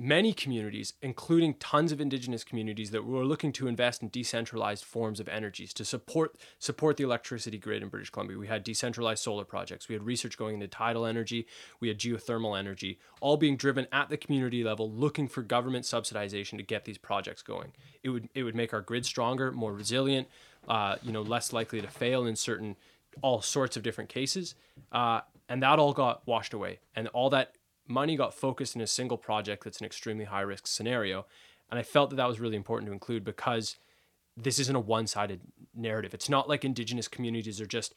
many communities, including tons of Indigenous communities that were looking to invest in decentralized forms of energies to support the electricity grid in British Columbia. We had decentralized solar projects. We had research going into tidal energy. We had geothermal energy, all being driven at the community level, looking for government subsidization to get these projects going. It would make our grid stronger, more resilient, less likely to fail in all sorts of different cases. And that all got washed away. And all that money got focused in a single project that's an extremely high-risk scenario. And I felt that was really important to include because this isn't a one-sided narrative. It's not like Indigenous communities are just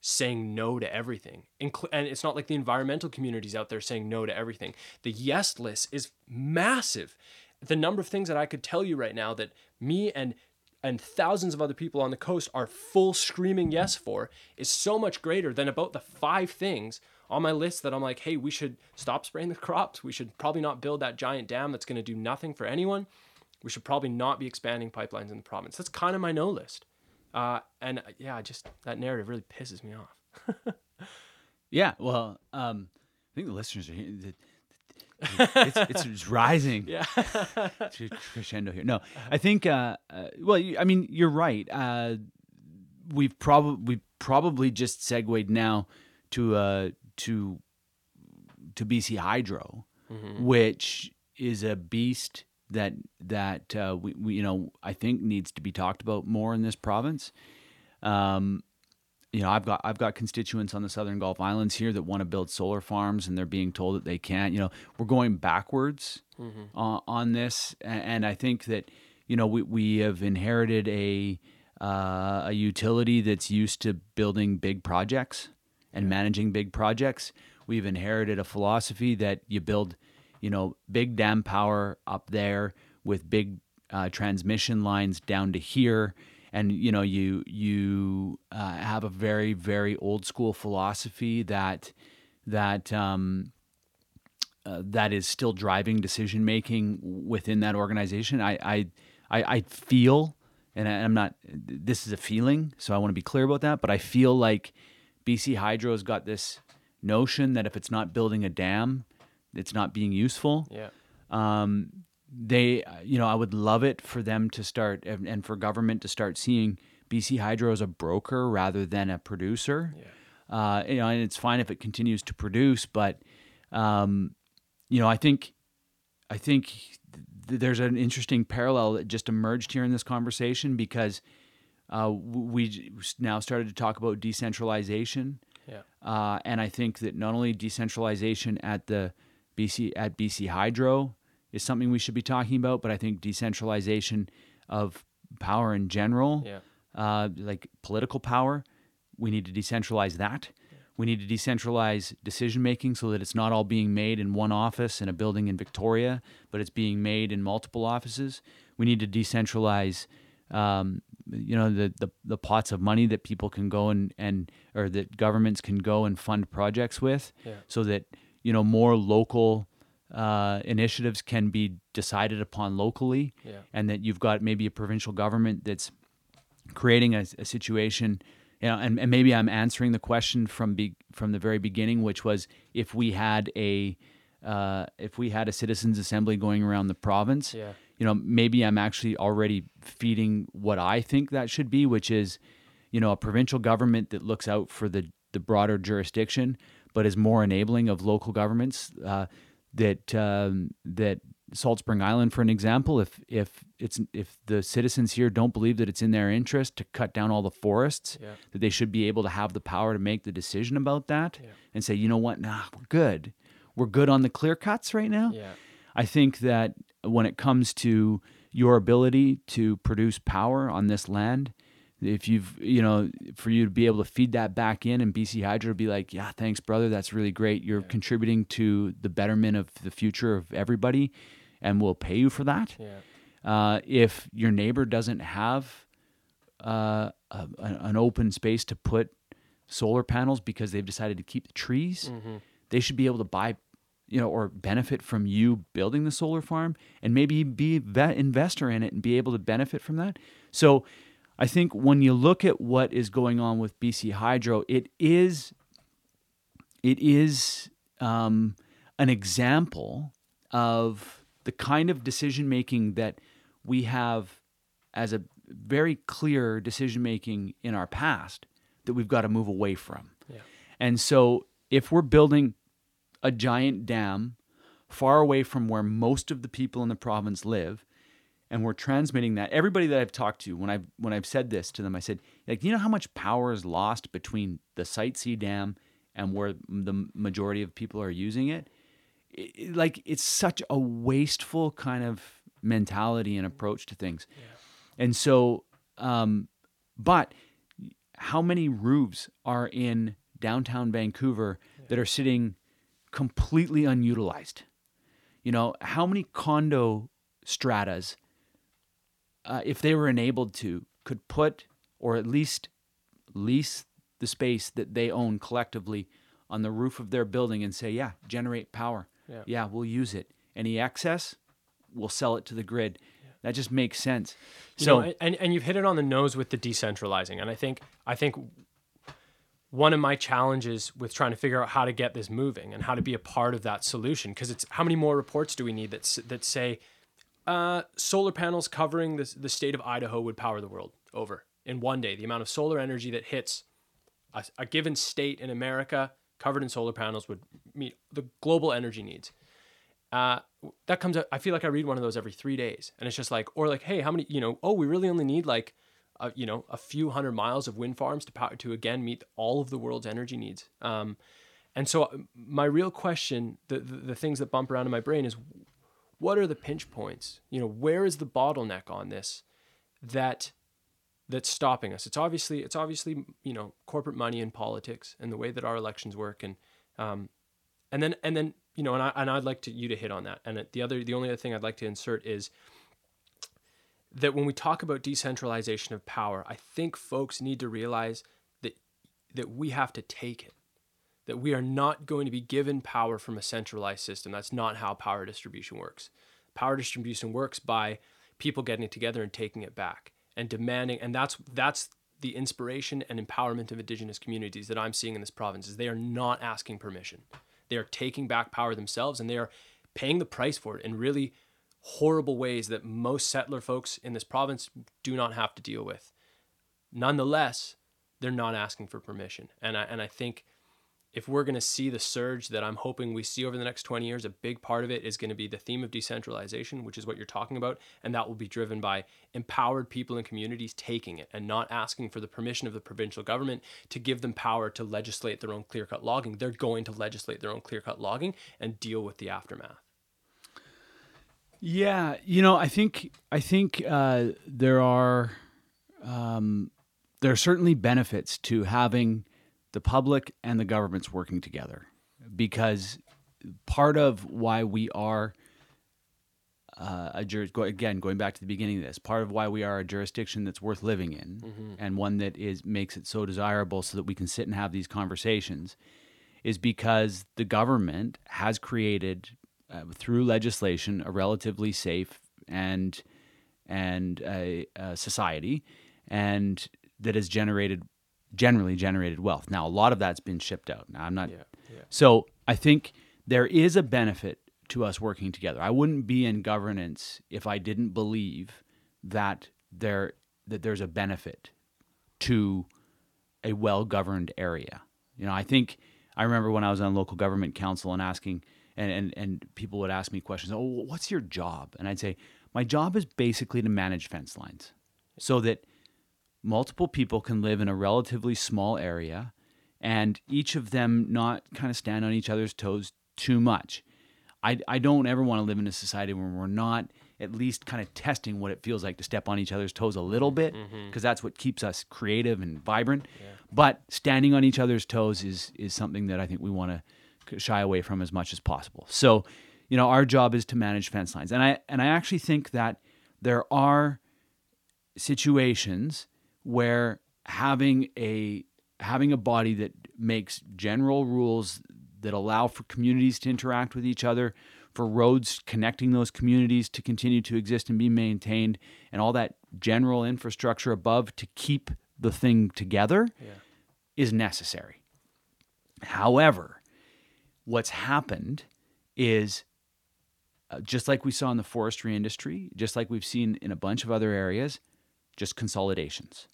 saying no to everything. And it's not like the environmental communities out there saying no to everything. The yes list is massive. The number of things that I could tell you right now that me and thousands of other people on the coast are full screaming yes for is so much greater than about the 5 things on my list that I'm like, hey, we should stop spraying the crops. We should probably not build that giant dam that's going to do nothing for anyone. We should probably not be expanding pipelines in the province. That's kind of my no list. That narrative really pisses me off. Yeah, well, I think the listeners are here. It's rising. Yeah. Crescendo here. No, I think, you're right. We've probably just segued now to BC Hydro, which is a beast that we I think needs to be talked about more in this province. I've got constituents on the Southern Gulf Islands here that want to build solar farms, and they're being told that they can't. You know, we're going backwards on this, and I think that we have inherited a utility that's used to building big projects and managing big projects. We've inherited a philosophy that you build, big dam power up there with big transmission lines down to here, and you have a very, very old school philosophy that is still driving decision making within that organization. I feel, and I'm not. This is a feeling, so I want to be clear about that. But I feel like BC Hydro's got this notion that if it's not building a dam, it's not being useful. Yeah. I would love it for them to start and for government to start seeing BC Hydro as a broker rather than a producer. Yeah. And it's fine if it continues to produce, but I think there's an interesting parallel that just emerged here in this conversation because we now started to talk about decentralization, and I think that not only decentralization at the BC Hydro is something we should be talking about, but I think decentralization of power in general, like political power, we need to decentralize that. Yeah. We need to decentralize decision making so that it's not all being made in one office in a building in Victoria, but it's being made in multiple offices. We need to decentralize. The pots of money that people can go or that governments can go and fund projects with, so that more local initiatives can be decided upon locally, and that you've got maybe a provincial government that's creating a situation, you know, and maybe I'm answering the question from the very beginning, which was if we had a citizens' assembly going around the province, you know, maybe I'm actually already feeding what I think that should be, which is, you know, a provincial government that looks out for the broader jurisdiction, but is more enabling of local governments. That Salt Spring Island, for an example, if the citizens here don't believe that it's in their interest to cut down all the forests, that they should be able to have the power to make the decision about that, and say, you know what, nah, we're good on the clear cuts right now. I think that when it comes to your ability to produce power on this land, if you've, you know, for you to be able to feed that back in, and BC Hydro be like, yeah, thanks, brother, that's really great. You're contributing to the betterment of the future of everybody, and we'll pay you for that. If your neighbor doesn't have an open space to put solar panels because they've decided to keep the trees, they should be able to buy, you know, or benefit from you building the solar farm, and maybe be that investor in it and be able to benefit from that. So I think when you look at what is going on with BC Hydro, it is an example of the kind of decision-making that we have as a very clear decision-making in our past that we've got to move away from. And so if we're building a giant dam far away from where most of the people in the province live, and we're transmitting that. Everybody that I've talked to, when I've said this to them, I said, like, you know how much power is lost between the Site C Dam and where the majority of people are using it? It's such a wasteful kind of mentality and approach to things. And so, but how many roofs are in downtown Vancouver that are sitting completely unutilized? You know, how many condo stratas, if they were enabled to, could put or at least lease the space that they own collectively on the roof of their building and say, yeah, generate power. Yeah, we'll use it. Any excess, we'll sell it to the grid. That just makes sense. So you've hit it on the nose with the decentralizing. And I think one of my challenges with trying to figure out how to get this moving and how to be a part of that solution, because it's how many more reports do we need that say, solar panels covering the state of Idaho would power the world over in one day. The amount of solar energy that hits a given state in America covered in solar panels would meet the global energy needs. That comes up. I feel like I read one of those every 3 days, and it's just like, or like, hey, how many, you know, oh, we really only need like, you know, a few hundred miles of wind farms to power, to again, meet all of the world's energy needs. And so my real question, the things that bump around in my brain is, what are the pinch points? You know, where is the bottleneck on this that's stopping us? It's obviously, you know, corporate money and politics and the way that our elections work. And then, you know, and I'd like you to hit on that. And the only other thing I'd like to insert is that when we talk about decentralization of power, I think folks need to realize that we have to take it. That we are not going to be given power from a centralized system. That's not how power distribution works. Power distribution works by people getting together and taking it back and demanding, and that's the inspiration and empowerment of Indigenous communities that I'm seeing in this province, is they are not asking permission. They are taking back power themselves, and they are paying the price for it in really horrible ways that most settler folks in this province do not have to deal with. Nonetheless, they're not asking for permission. And I think if we're going to see the surge that I'm hoping we see over the next 20 years, a big part of it is going to be the theme of decentralization, which is what you're talking about. And that will be driven by empowered people and communities taking it and not asking for the permission of the provincial government to give them power to legislate their own clear-cut logging. They're going to legislate their own clear-cut logging and deal with the aftermath. Yeah. You know, I think there are certainly benefits to having the public and the government's working together, because part of why we are going back to the beginning of this, part of why we are a jurisdiction that's worth living in, and one that makes it so desirable so that we can sit and have these conversations, is because the government has created through legislation, a relatively safe and society, and that has generally generated wealth. Now, a lot of that's been shipped out. Now, I'm not. Yeah, yeah. So I think there is a benefit to us working together. I wouldn't be in governance if I didn't believe that there's a benefit to a well-governed area. You know, I remember when I was on local government council and asking, and people would ask me questions, oh, what's your job? And I'd say, my job is basically to manage fence lines so that multiple people can live in a relatively small area and each of them not kind of stand on each other's toes too much. I don't ever want to live in a society where we're not at least kind of testing what it feels like to step on each other's toes a little bit, because that's what keeps us creative and vibrant. Yeah. But standing on each other's toes is something that I think we want to shy away from as much as possible. So, you know, our job is to manage fence lines. And I actually think that there are situations where having a body that makes general rules that allow for communities to interact with each other, for roads connecting those communities to continue to exist and be maintained, and all that general infrastructure above to keep the thing together is necessary. However, what's happened is, just like we saw in the forestry industry, just like we've seen in a bunch of other areas, just consolidations.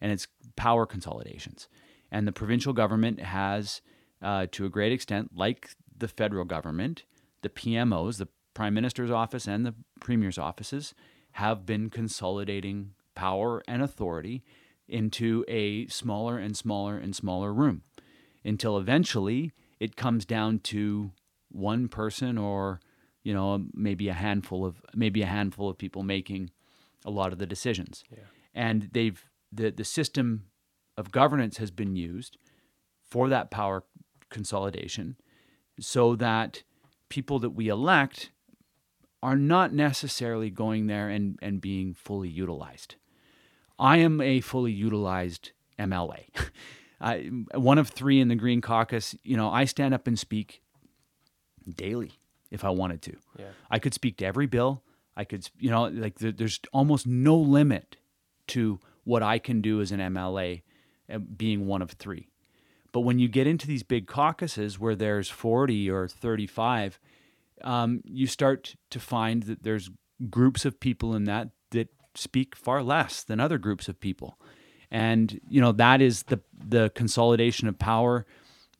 And it's power consolidations. And the provincial government has, to a great extent, like the federal government, the PMOs, the Prime Minister's office and the Premier's offices, have been consolidating power and authority into a smaller and smaller and smaller room, until eventually it comes down to one person, or, you know, maybe a handful of people making a lot of the decisions. Yeah. And the system of governance has been used for that power consolidation, so that people that we elect are not necessarily going there and being fully utilized. I am a fully utilized MLA. One of three in the Green Caucus. You know, I stand up and speak daily if I wanted to. Yeah. I could speak to every bill. I could, you know, like there's almost no limit to what I can do as an MLA, being one of three. But when you get into these big caucuses where there's 40 or 35, you start to find that there's groups of people in that speak far less than other groups of people. And, you know, that is the consolidation of power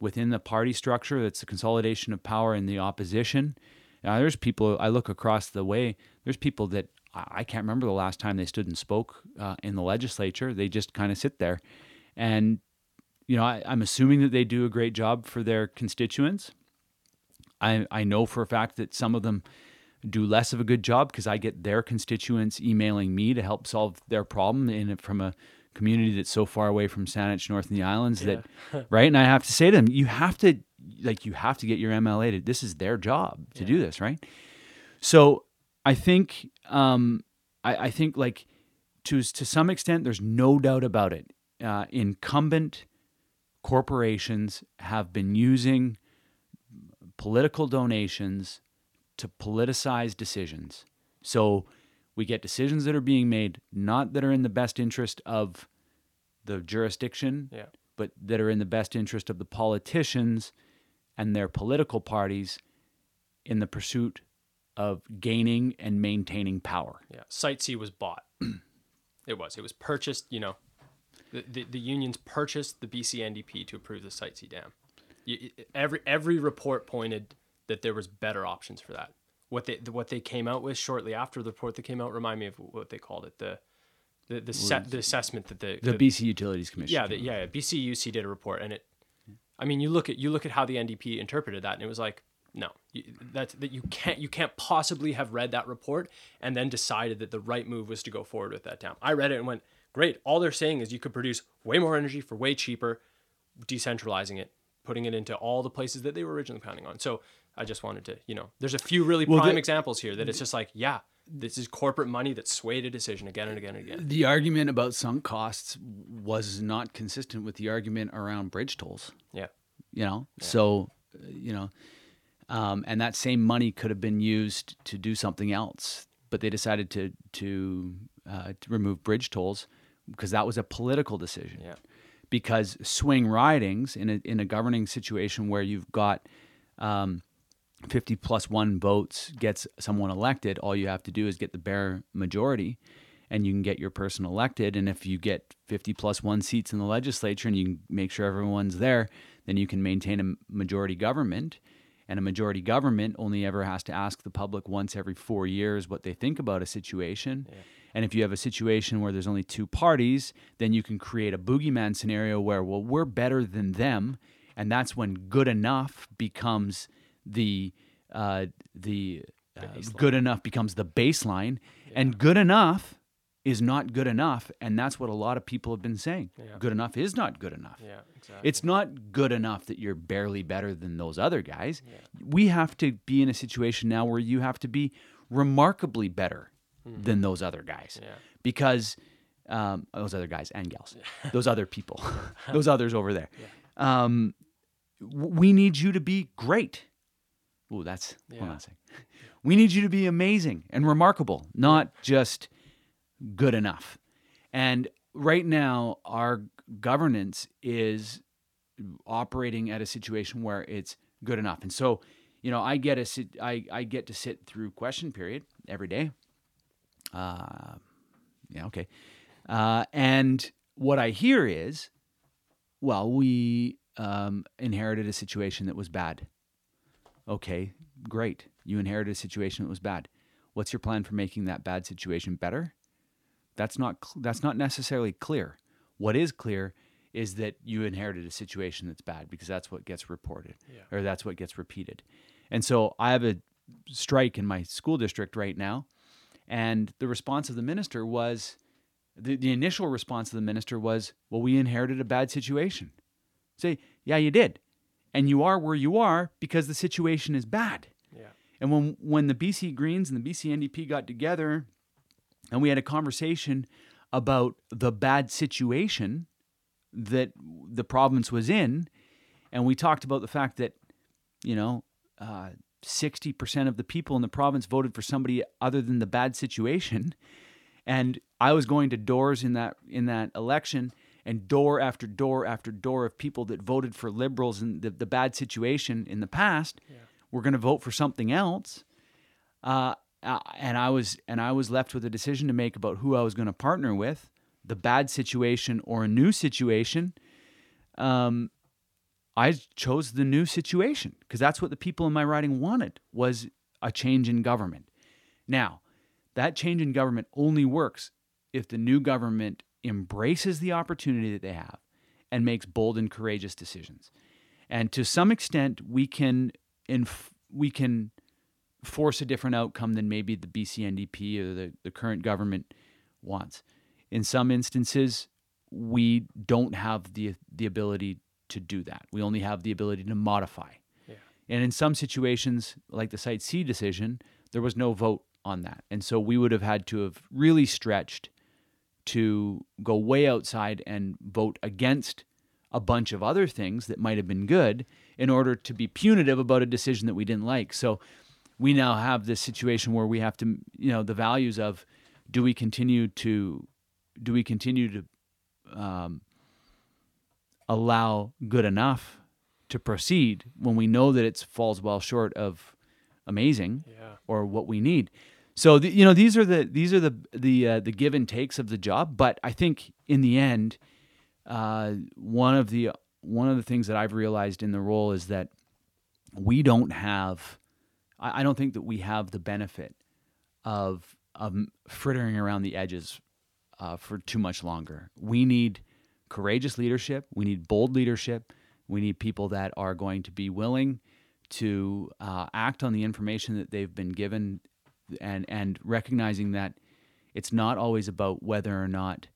within the party structure. That's the consolidation of power in the opposition. Now, there's people, I look across the way, there's people that I can't remember the last time they stood and spoke in the legislature. They just kind of sit there. And, you know, I'm assuming that they do a great job for their constituents. I know for a fact that some of them do less of a good job, because I get their constituents emailing me to help solve their problem from a community that's so far away from Saanich North and the Islands that, right? And I have to say to them, you have to get your MLA to, this is their job to do this, right? So I think, I think to some extent, there's no doubt about it. Incumbent corporations have been using political donations to politicize decisions. So we get decisions that are being made, not that are in the best interest of the jurisdiction, but that are in the best interest of the politicians and their political parties in the pursuit of gaining and maintaining power. Yeah, Site C was bought. It was purchased, you know. The unions purchased the BC NDP to approve the Site C Dam. Every report pointed that there was better options for that. What they came out with shortly after the report that came out, remind me of what they called it, the assessment that the BC Utilities Commission. BCUC did a report, and it. I mean, you look at how the NDP interpreted that, and it was like, no, you can't possibly have read that report and then decided that the right move was to go forward with that dam. I read it and went, great. All they're saying is you could produce way more energy for way cheaper, decentralizing it, putting it into all the places that they were originally counting on. So I just wanted to, you know, there's a few really prime examples here that it's just like, yeah, this is corporate money that swayed a decision again and again and again. The argument about sunk costs was not consistent with the argument around bridge tolls. Yeah. You know, so, you know, And that same money could have been used to do something else. But they decided to remove bridge tolls because that was a political decision. Yeah. Because swing ridings in a governing situation where you've got 50 plus one votes gets someone elected, all you have to do is get the bare majority and you can get your person elected. And if you get 50 plus one seats in the legislature and you can make sure everyone's there, then you can maintain a majority government. And a majority government only ever has to ask the public once every 4 years what they think about a situation. Yeah. And if you have a situation where there's only two parties, then you can create a boogeyman scenario where, well, we're better than them. And that's when good enough becomes the good enough becomes the baseline. Yeah. And good enough is not good enough. And that's what a lot of people have been saying. Yeah. Good enough is not good enough. Yeah, exactly. It's not good enough that you're barely better than those other guys. Yeah. We have to be in a situation now where you have to be remarkably better than those other guys. Yeah. Because those other guys and gals, yeah. Those other people, those others over there. Yeah. We need you to be great. Ooh, that's, yeah. Hold on a second. We need you to be amazing and remarkable, not just good enough. And right now, our governance is operating at a situation where it's good enough. And so, you know, I get to sit through question period every day. And what I hear is, well, we inherited a situation that was bad. Okay, great. You inherited a situation that was bad. What's your plan for making that bad situation better? That's not necessarily clear. What is clear is that you inherited a situation that's bad because that's what gets reported, or that's what gets repeated. And so I have a strike in my school district right now. And the response of the minister was, the initial response of the minister was, well, we inherited a bad situation. Say, yeah, you did. And you are where you are because the situation is bad. Yeah. And when the BC Greens and the BC NDP got together and we had a conversation about the bad situation that the province was in, and we talked about the fact that, 60% of the people in the province voted for somebody other than the bad situation. And I was going to doors in that election, and door after door after door of people that voted for Liberals and the bad situation in the past were going to vote for something else. And I was left with a decision to make about who I was going to partner with, the bad situation or a new situation. I chose the new situation because that's what the people in my riding wanted, was a change in government. Now, that change in government only works if the new government embraces the opportunity that they have and makes bold and courageous decisions. And to some extent, we can force a different outcome than maybe the BC NDP or the current government wants. In some instances, we don't have the ability to do that. We only have the ability to modify. Yeah. And in some situations, like the Site C decision, there was no vote on that. And so we would have had to have really stretched to go way outside and vote against a bunch of other things that might have been good in order to be punitive about a decision that we didn't like. So we now have this situation where we have to, the values of do we continue to allow good enough to proceed when we know that it falls well short of amazing or what we need. So these are the give and takes of the job. But I think in the end, one of the things that I've realized in the role is that we don't have. I don't think that we have the benefit of frittering around the edges for too much longer. We need courageous leadership. We need bold leadership. We need people that are going to be willing to act on the information that they've been given, and recognizing that it's not always about whether or not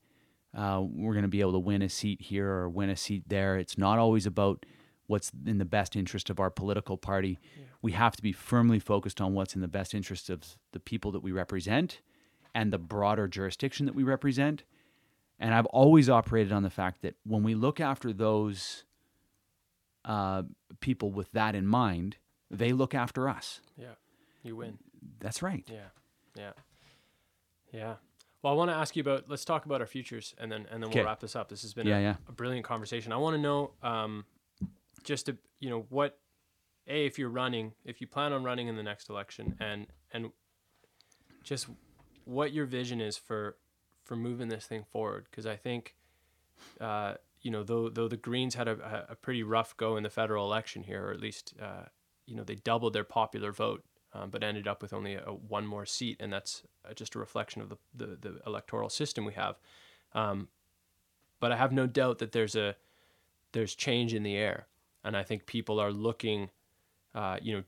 we're going to be able to win a seat here or win a seat there. It's not always about what's in the best interest of our political party. Yeah. We have to be firmly focused on what's in the best interest of the people that we represent and the broader jurisdiction that we represent. And I've always operated on the fact that when we look after those people with that in mind, They look after us. Yeah. You win. That's right. Yeah. Yeah. Yeah. Well, I want to ask you about, let's talk about our futures and then we'll wrap this up. This has been a brilliant conversation. I want to know, just to, you know, what, A, if you're running, if you plan on running in the next election, and just what your vision is for moving this thing forward. Cause I think, you know, though the Greens had a pretty rough go in the federal election here, or at least, you know, they doubled their popular vote, but ended up with only one more seat. And that's just a reflection of the electoral system we have. But I have no doubt that there's change in the air. And I think people are looking, you know,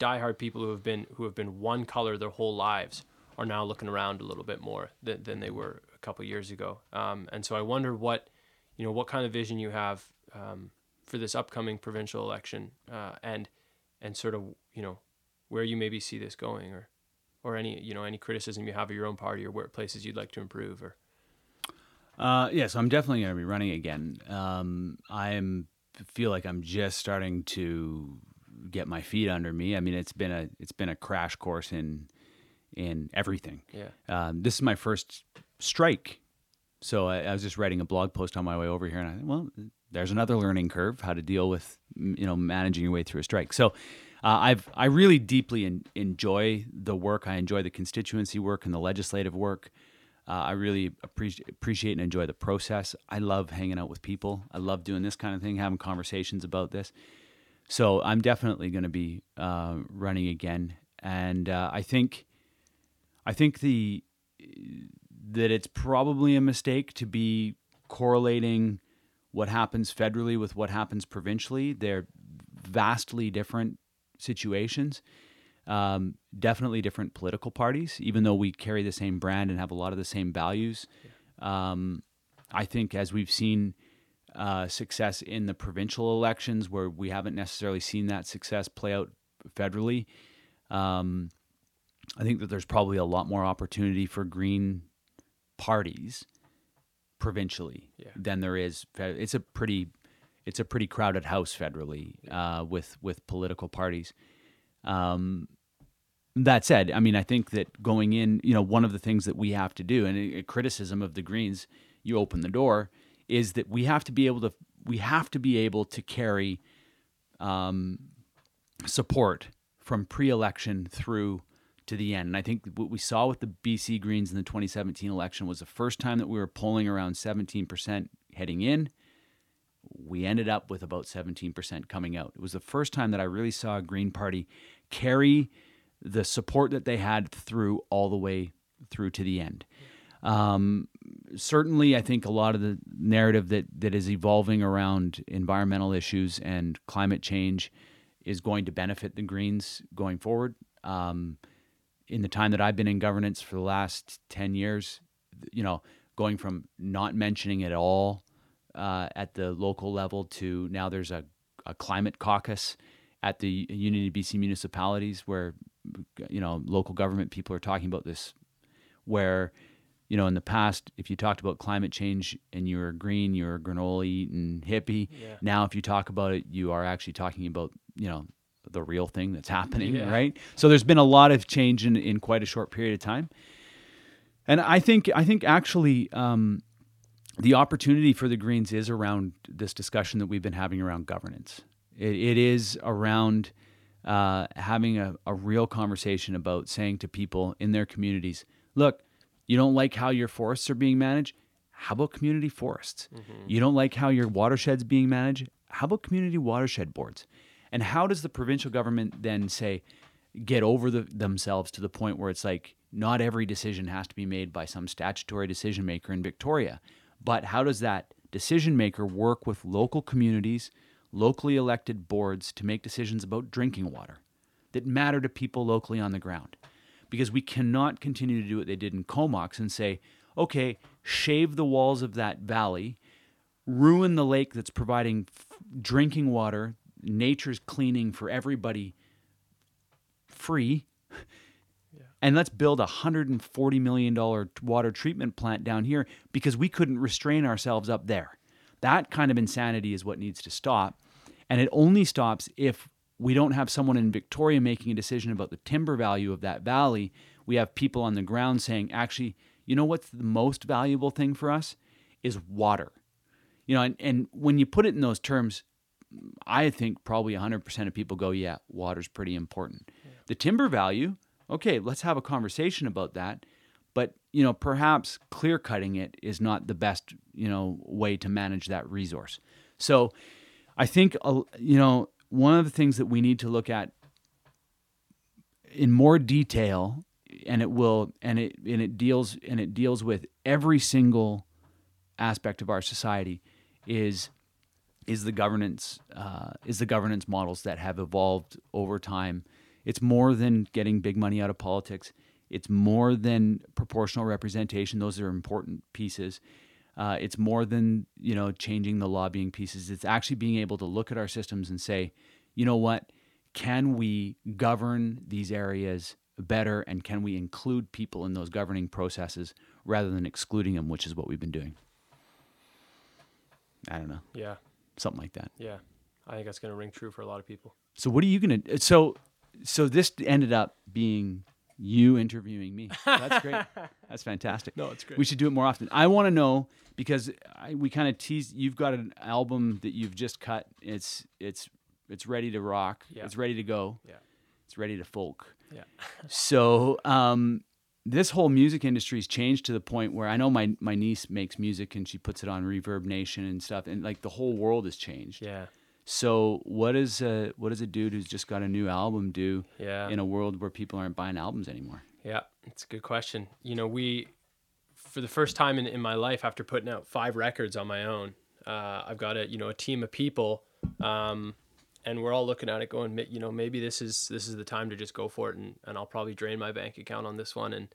diehard people who have been one color their whole lives are now looking around a little bit more than they were a couple of years ago. And so I wonder what kind of vision you have for this upcoming provincial election, and sort of, you know, where you maybe see this going, or any, you know, any criticism you have of your own party, or where places you'd like to improve, or. So I'm definitely going to be running again. I feel like I'm just starting to get my feet under me. I mean, it's been a crash course in everything. Yeah. This is my first strike. So I was just writing a blog post on my way over here, and I thought, well, there's another learning curve, how to deal with, you know, managing your way through a strike. So I really deeply enjoy the work. I enjoy the constituency work and the legislative work. I really appreciate and enjoy the process. I love hanging out with people. I love doing this kind of thing, having conversations about this. So I'm definitely going to be running again, and I think that it's probably a mistake to be correlating what happens federally with what happens provincially. They're vastly different situations, definitely different political parties, even though we carry the same brand and have a lot of the same values. Yeah. I think as we've seen success in the provincial elections, where we haven't necessarily seen that success play out federally, I think that there's probably a lot more opportunity for Green parties provincially than there is. It's a pretty crowded house federally, with political parties. That said, I mean, I think that going in, you know, one of the things that we have to do, and a criticism of the Greens, you open the door, is that we have to be able to carry support from pre-election through to the end. And I think what we saw with the BC Greens in the 2017 election was the first time that we were polling around 17% heading in. We ended up with about 17% coming out. It was the first time that I really saw a Green Party carry the support that they had through all the way through to the end. Certainly, I think a lot of the narrative that is evolving around environmental issues and climate change is going to benefit the Greens going forward. In the time that I've been in governance for the last 10 years, you know, going from not mentioning it all at the local level to now there's a climate caucus at the Unity BC municipalities where, you know, local government people are talking about this, where, you know, in the past, if you talked about climate change and you were green, you were a granola-eating hippie. Yeah. Now, if you talk about it, you are actually talking about, you know, the real thing that's happening, right? So there's been a lot of change in quite a short period of time. And I think actually the opportunity for the Greens is around this discussion that we've been having around governance. It is around having a real conversation about saying to people in their communities, look, you don't like how your forests are being managed? How about community forests? Mm-hmm. You don't like how your watershed's being managed? How about community watershed boards? And how does the provincial government then say, get over themselves to the point where it's like, not every decision has to be made by some statutory decision maker in Victoria, but how does that decision maker work with local communities, locally elected boards to make decisions about drinking water that matter to people locally on the ground? Because we cannot continue to do what they did in Comox and say, okay, shave the walls of that valley, ruin the lake that's providing drinking water, nature's cleaning for everybody free. Yeah. And let's build a $140 million water treatment plant down here because we couldn't restrain ourselves up there. That kind of insanity is what needs to stop. And it only stops if we don't have someone in Victoria making a decision about the timber value of that valley. We have people on the ground saying, actually, you know what's the most valuable thing for us is water. You know, and when you put it in those terms, I think probably 100% of people go, yeah, water's pretty important. Yeah. The timber value, okay, let's have a conversation about that. But, you know, perhaps clear cutting it is not the best, you know, way to manage that resource. So I think, you know, one of the things that we need to look at in more detail, and it will, and it deals with every single aspect of our society, is the governance models that have evolved over time. It's more than getting big money out of politics. It's more than proportional representation. Those are important pieces. It's more than, you know, changing the lobbying pieces. It's actually being able to look at our systems and say, you know what, can we govern these areas better, and can we include people in those governing processes rather than excluding them, which is what we've been doing? I don't know. Yeah. Something like that. Yeah. I think that's going to ring true for a lot of people. So what are you going to... So this ended up being you interviewing me. That's great. That's fantastic. No, it's great. We should do it more often. I want to know, because we kind of teased... You've got an album that you've just cut. It's ready to rock. Yeah. It's ready to go. Yeah. It's ready to folk. Yeah. So... this whole music industry has changed to the point where I know my niece makes music and she puts it on Reverb Nation and stuff, and like the whole world has changed. Yeah. So what does a dude who's just got a new album do in a world where people aren't buying albums anymore? Yeah, it's a good question. You know, we, for the first time in my life, after putting out 5 records on my own, I've got a team of people, and we're all looking at it going, you know, maybe this is the time to just go for it, and I'll probably drain my bank account on this one, and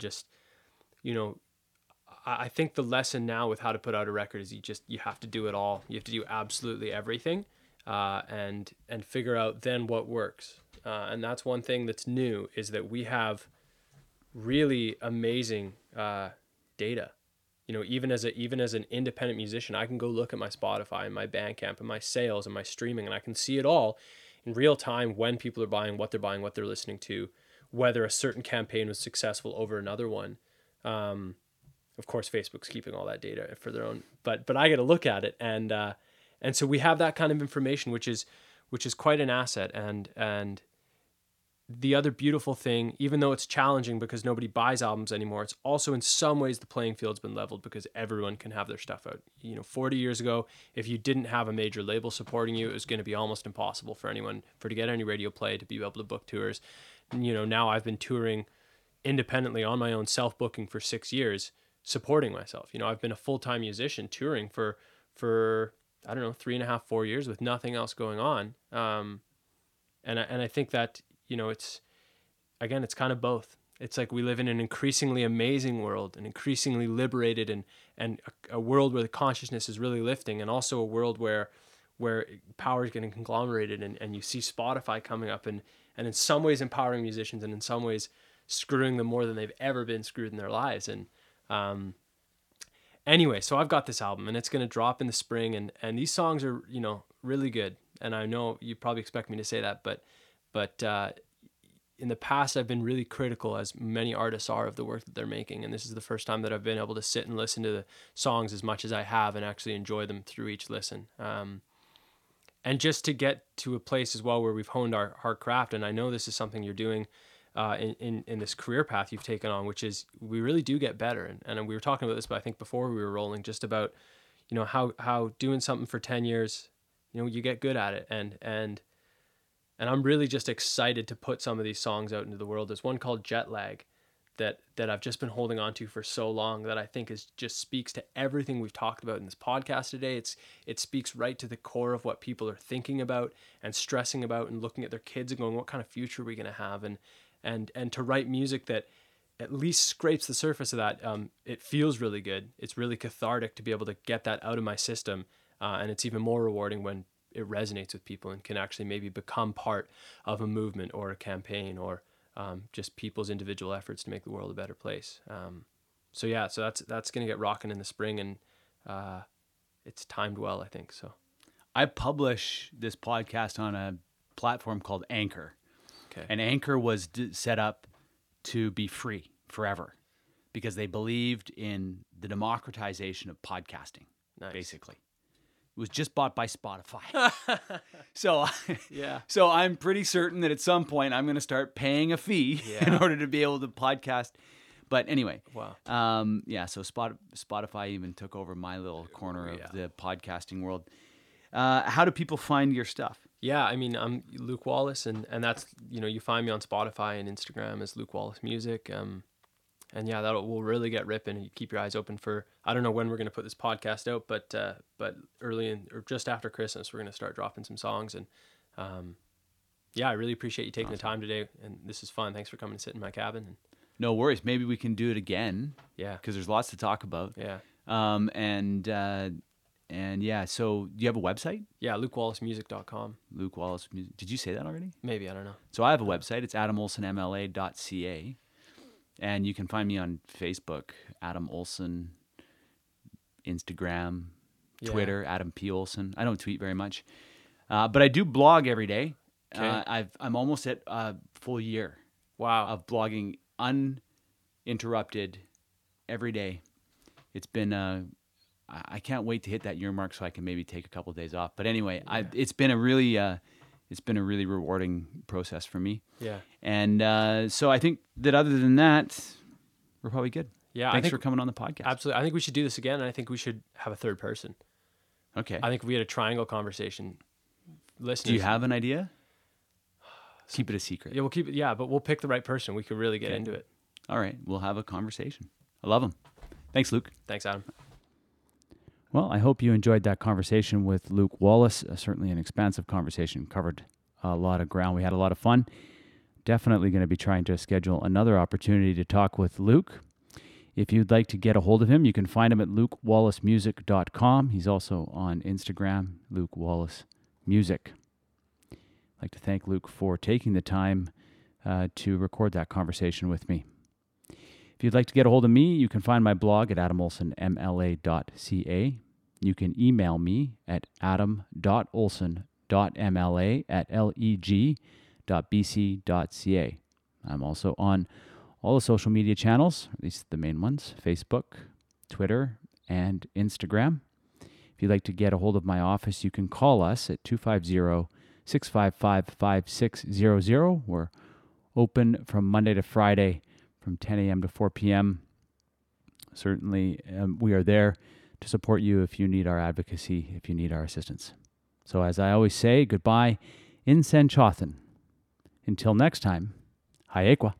just, you know, I think the lesson now with how to put out a record is you have to do it all. You have to do absolutely everything, and figure out then what works. And that's one thing that's new, is that we have really amazing data. You know, even as an independent musician, I can go look at my Spotify and my Bandcamp and my sales and my streaming, and I can see it all in real time, when people are buying, what they're listening to, whether a certain campaign was successful over another one. Of course, Facebook's keeping all that data for their own, but I get to look at it, and so we have that kind of information, which is quite an asset, and. The other beautiful thing, even though it's challenging because nobody buys albums anymore, it's also in some ways the playing field's been leveled because everyone can have their stuff out. You know, 40 years ago, if you didn't have a major label supporting you, it was going to be almost impossible for anyone to get any radio play, to be able to book tours. And, you know, now I've been touring independently on my own, self-booking for 6 years, supporting myself. You know, I've been a full-time musician touring for I don't know, 3.5, 4 years with nothing else going on. And I think that, you know, it's, again, it's kind of both. It's like we live in an increasingly amazing world, an increasingly liberated and a world where the consciousness is really lifting, and also a world where power is getting conglomerated, and you see Spotify coming up and in some ways empowering musicians, and in some ways screwing them more than they've ever been screwed in their lives. And anyway, so I've got this album, and it's going to drop in the spring, and these songs are, you know, really good. And I know you probably expect me to say that, but in the past, I've been really critical, as many artists are, of the work that they're making. And this is the first time that I've been able to sit and listen to the songs as much as I have and actually enjoy them through each listen. And just to get to a place as well where we've honed our craft, and I know this is something you're doing in this career path you've taken on, which is we really do get better. And we were talking about this, but I think before we were rolling, just about, you know, how doing something for 10 years, you know, you get good at it. And I'm really just excited to put some of these songs out into the world. There's one called Jet Lag that I've just been holding on to for so long, that I think is just speaks to everything we've talked about in this podcast today. It speaks right to the core of what people are thinking about and stressing about, and looking at their kids and going, what kind of future are we going to have? And to write music that at least scrapes the surface of that, it feels really good. It's really cathartic to be able to get that out of my system. And it's even more rewarding when it resonates with people and can actually maybe become part of a movement or a campaign, or just people's individual efforts to make the world a better place. So that's going to get rocking in the spring, and it's timed well, I think. So I publish this podcast on a platform called Anchor. Okay. And Anchor was set up to be free forever because they believed in the democratization of podcasting, basically. It was just bought by Spotify. So I'm pretty certain that at some point I'm going to start paying a fee in order to be able to podcast. But anyway, so Spotify even took over my little corner of the podcasting world. How do people find your stuff? Yeah, I mean, I'm Luke Wallace, and that's, you know, you find me on Spotify and Instagram as Luke Wallace Music. And yeah, that will really get ripping. You keep your eyes open for, I don't know when we're going to put this podcast out, but early in, or just after Christmas, we're going to start dropping some songs. And yeah, I really appreciate you taking the time today. And this is fun. Thanks for coming and sitting in my cabin. And no worries. Maybe we can do it again. Yeah. Because there's lots to talk about. Yeah. So do you have a website? Yeah, LukeWallaceMusic.com. Luke Wallace Music. Did you say that already? Maybe, I don't know. So I have a website. It's AdamOlsenMLA.ca. And you can find me on Facebook, Adam Olsen, Instagram, Twitter, Adam P. Olsen. I don't tweet very much, but I do blog every day. Okay. I'm almost at a full year of blogging uninterrupted every day. It's been, I can't wait to hit that year mark so I can maybe take a couple of days off. But anyway, it's been a really rewarding process for me. Yeah. And so I think that other than that, we're probably good. Yeah. Thanks for coming on the podcast. Absolutely. I think we should do this again, and I think we should have a third person. Okay. I think if we had a triangle conversation. Listeners, do you have an idea? Keep it a secret. Yeah, we'll keep it. Yeah, but we'll pick the right person. We could really get into it. All right. We'll have a conversation. I love them. Thanks, Luke. Thanks, Adam. Well, I hope you enjoyed that conversation with Luke Wallace. Certainly an expansive conversation, covered a lot of ground. We had a lot of fun. Definitely going to be trying to schedule another opportunity to talk with Luke. If you'd like to get a hold of him, you can find him at LukeWallaceMusic.com. He's also on Instagram, Luke Wallace Music. I'd like to thank Luke for taking the time to record that conversation with me. If you'd like to get a hold of me, you can find my blog at AdamOlsenMLA.ca. You can email me at adam.olsen.mla@leg.bc.ca. I'm also on all the social media channels, at least the main ones, Facebook, Twitter, and Instagram. If you'd like to get a hold of my office, you can call us at 250-655-5600. We're open from Monday to Friday from 10 a.m. to 4 p.m. Certainly, we are there to support you if you need our advocacy, if you need our assistance. So as I always say, goodbye in Chilcotin. Until next time, Haiekwa.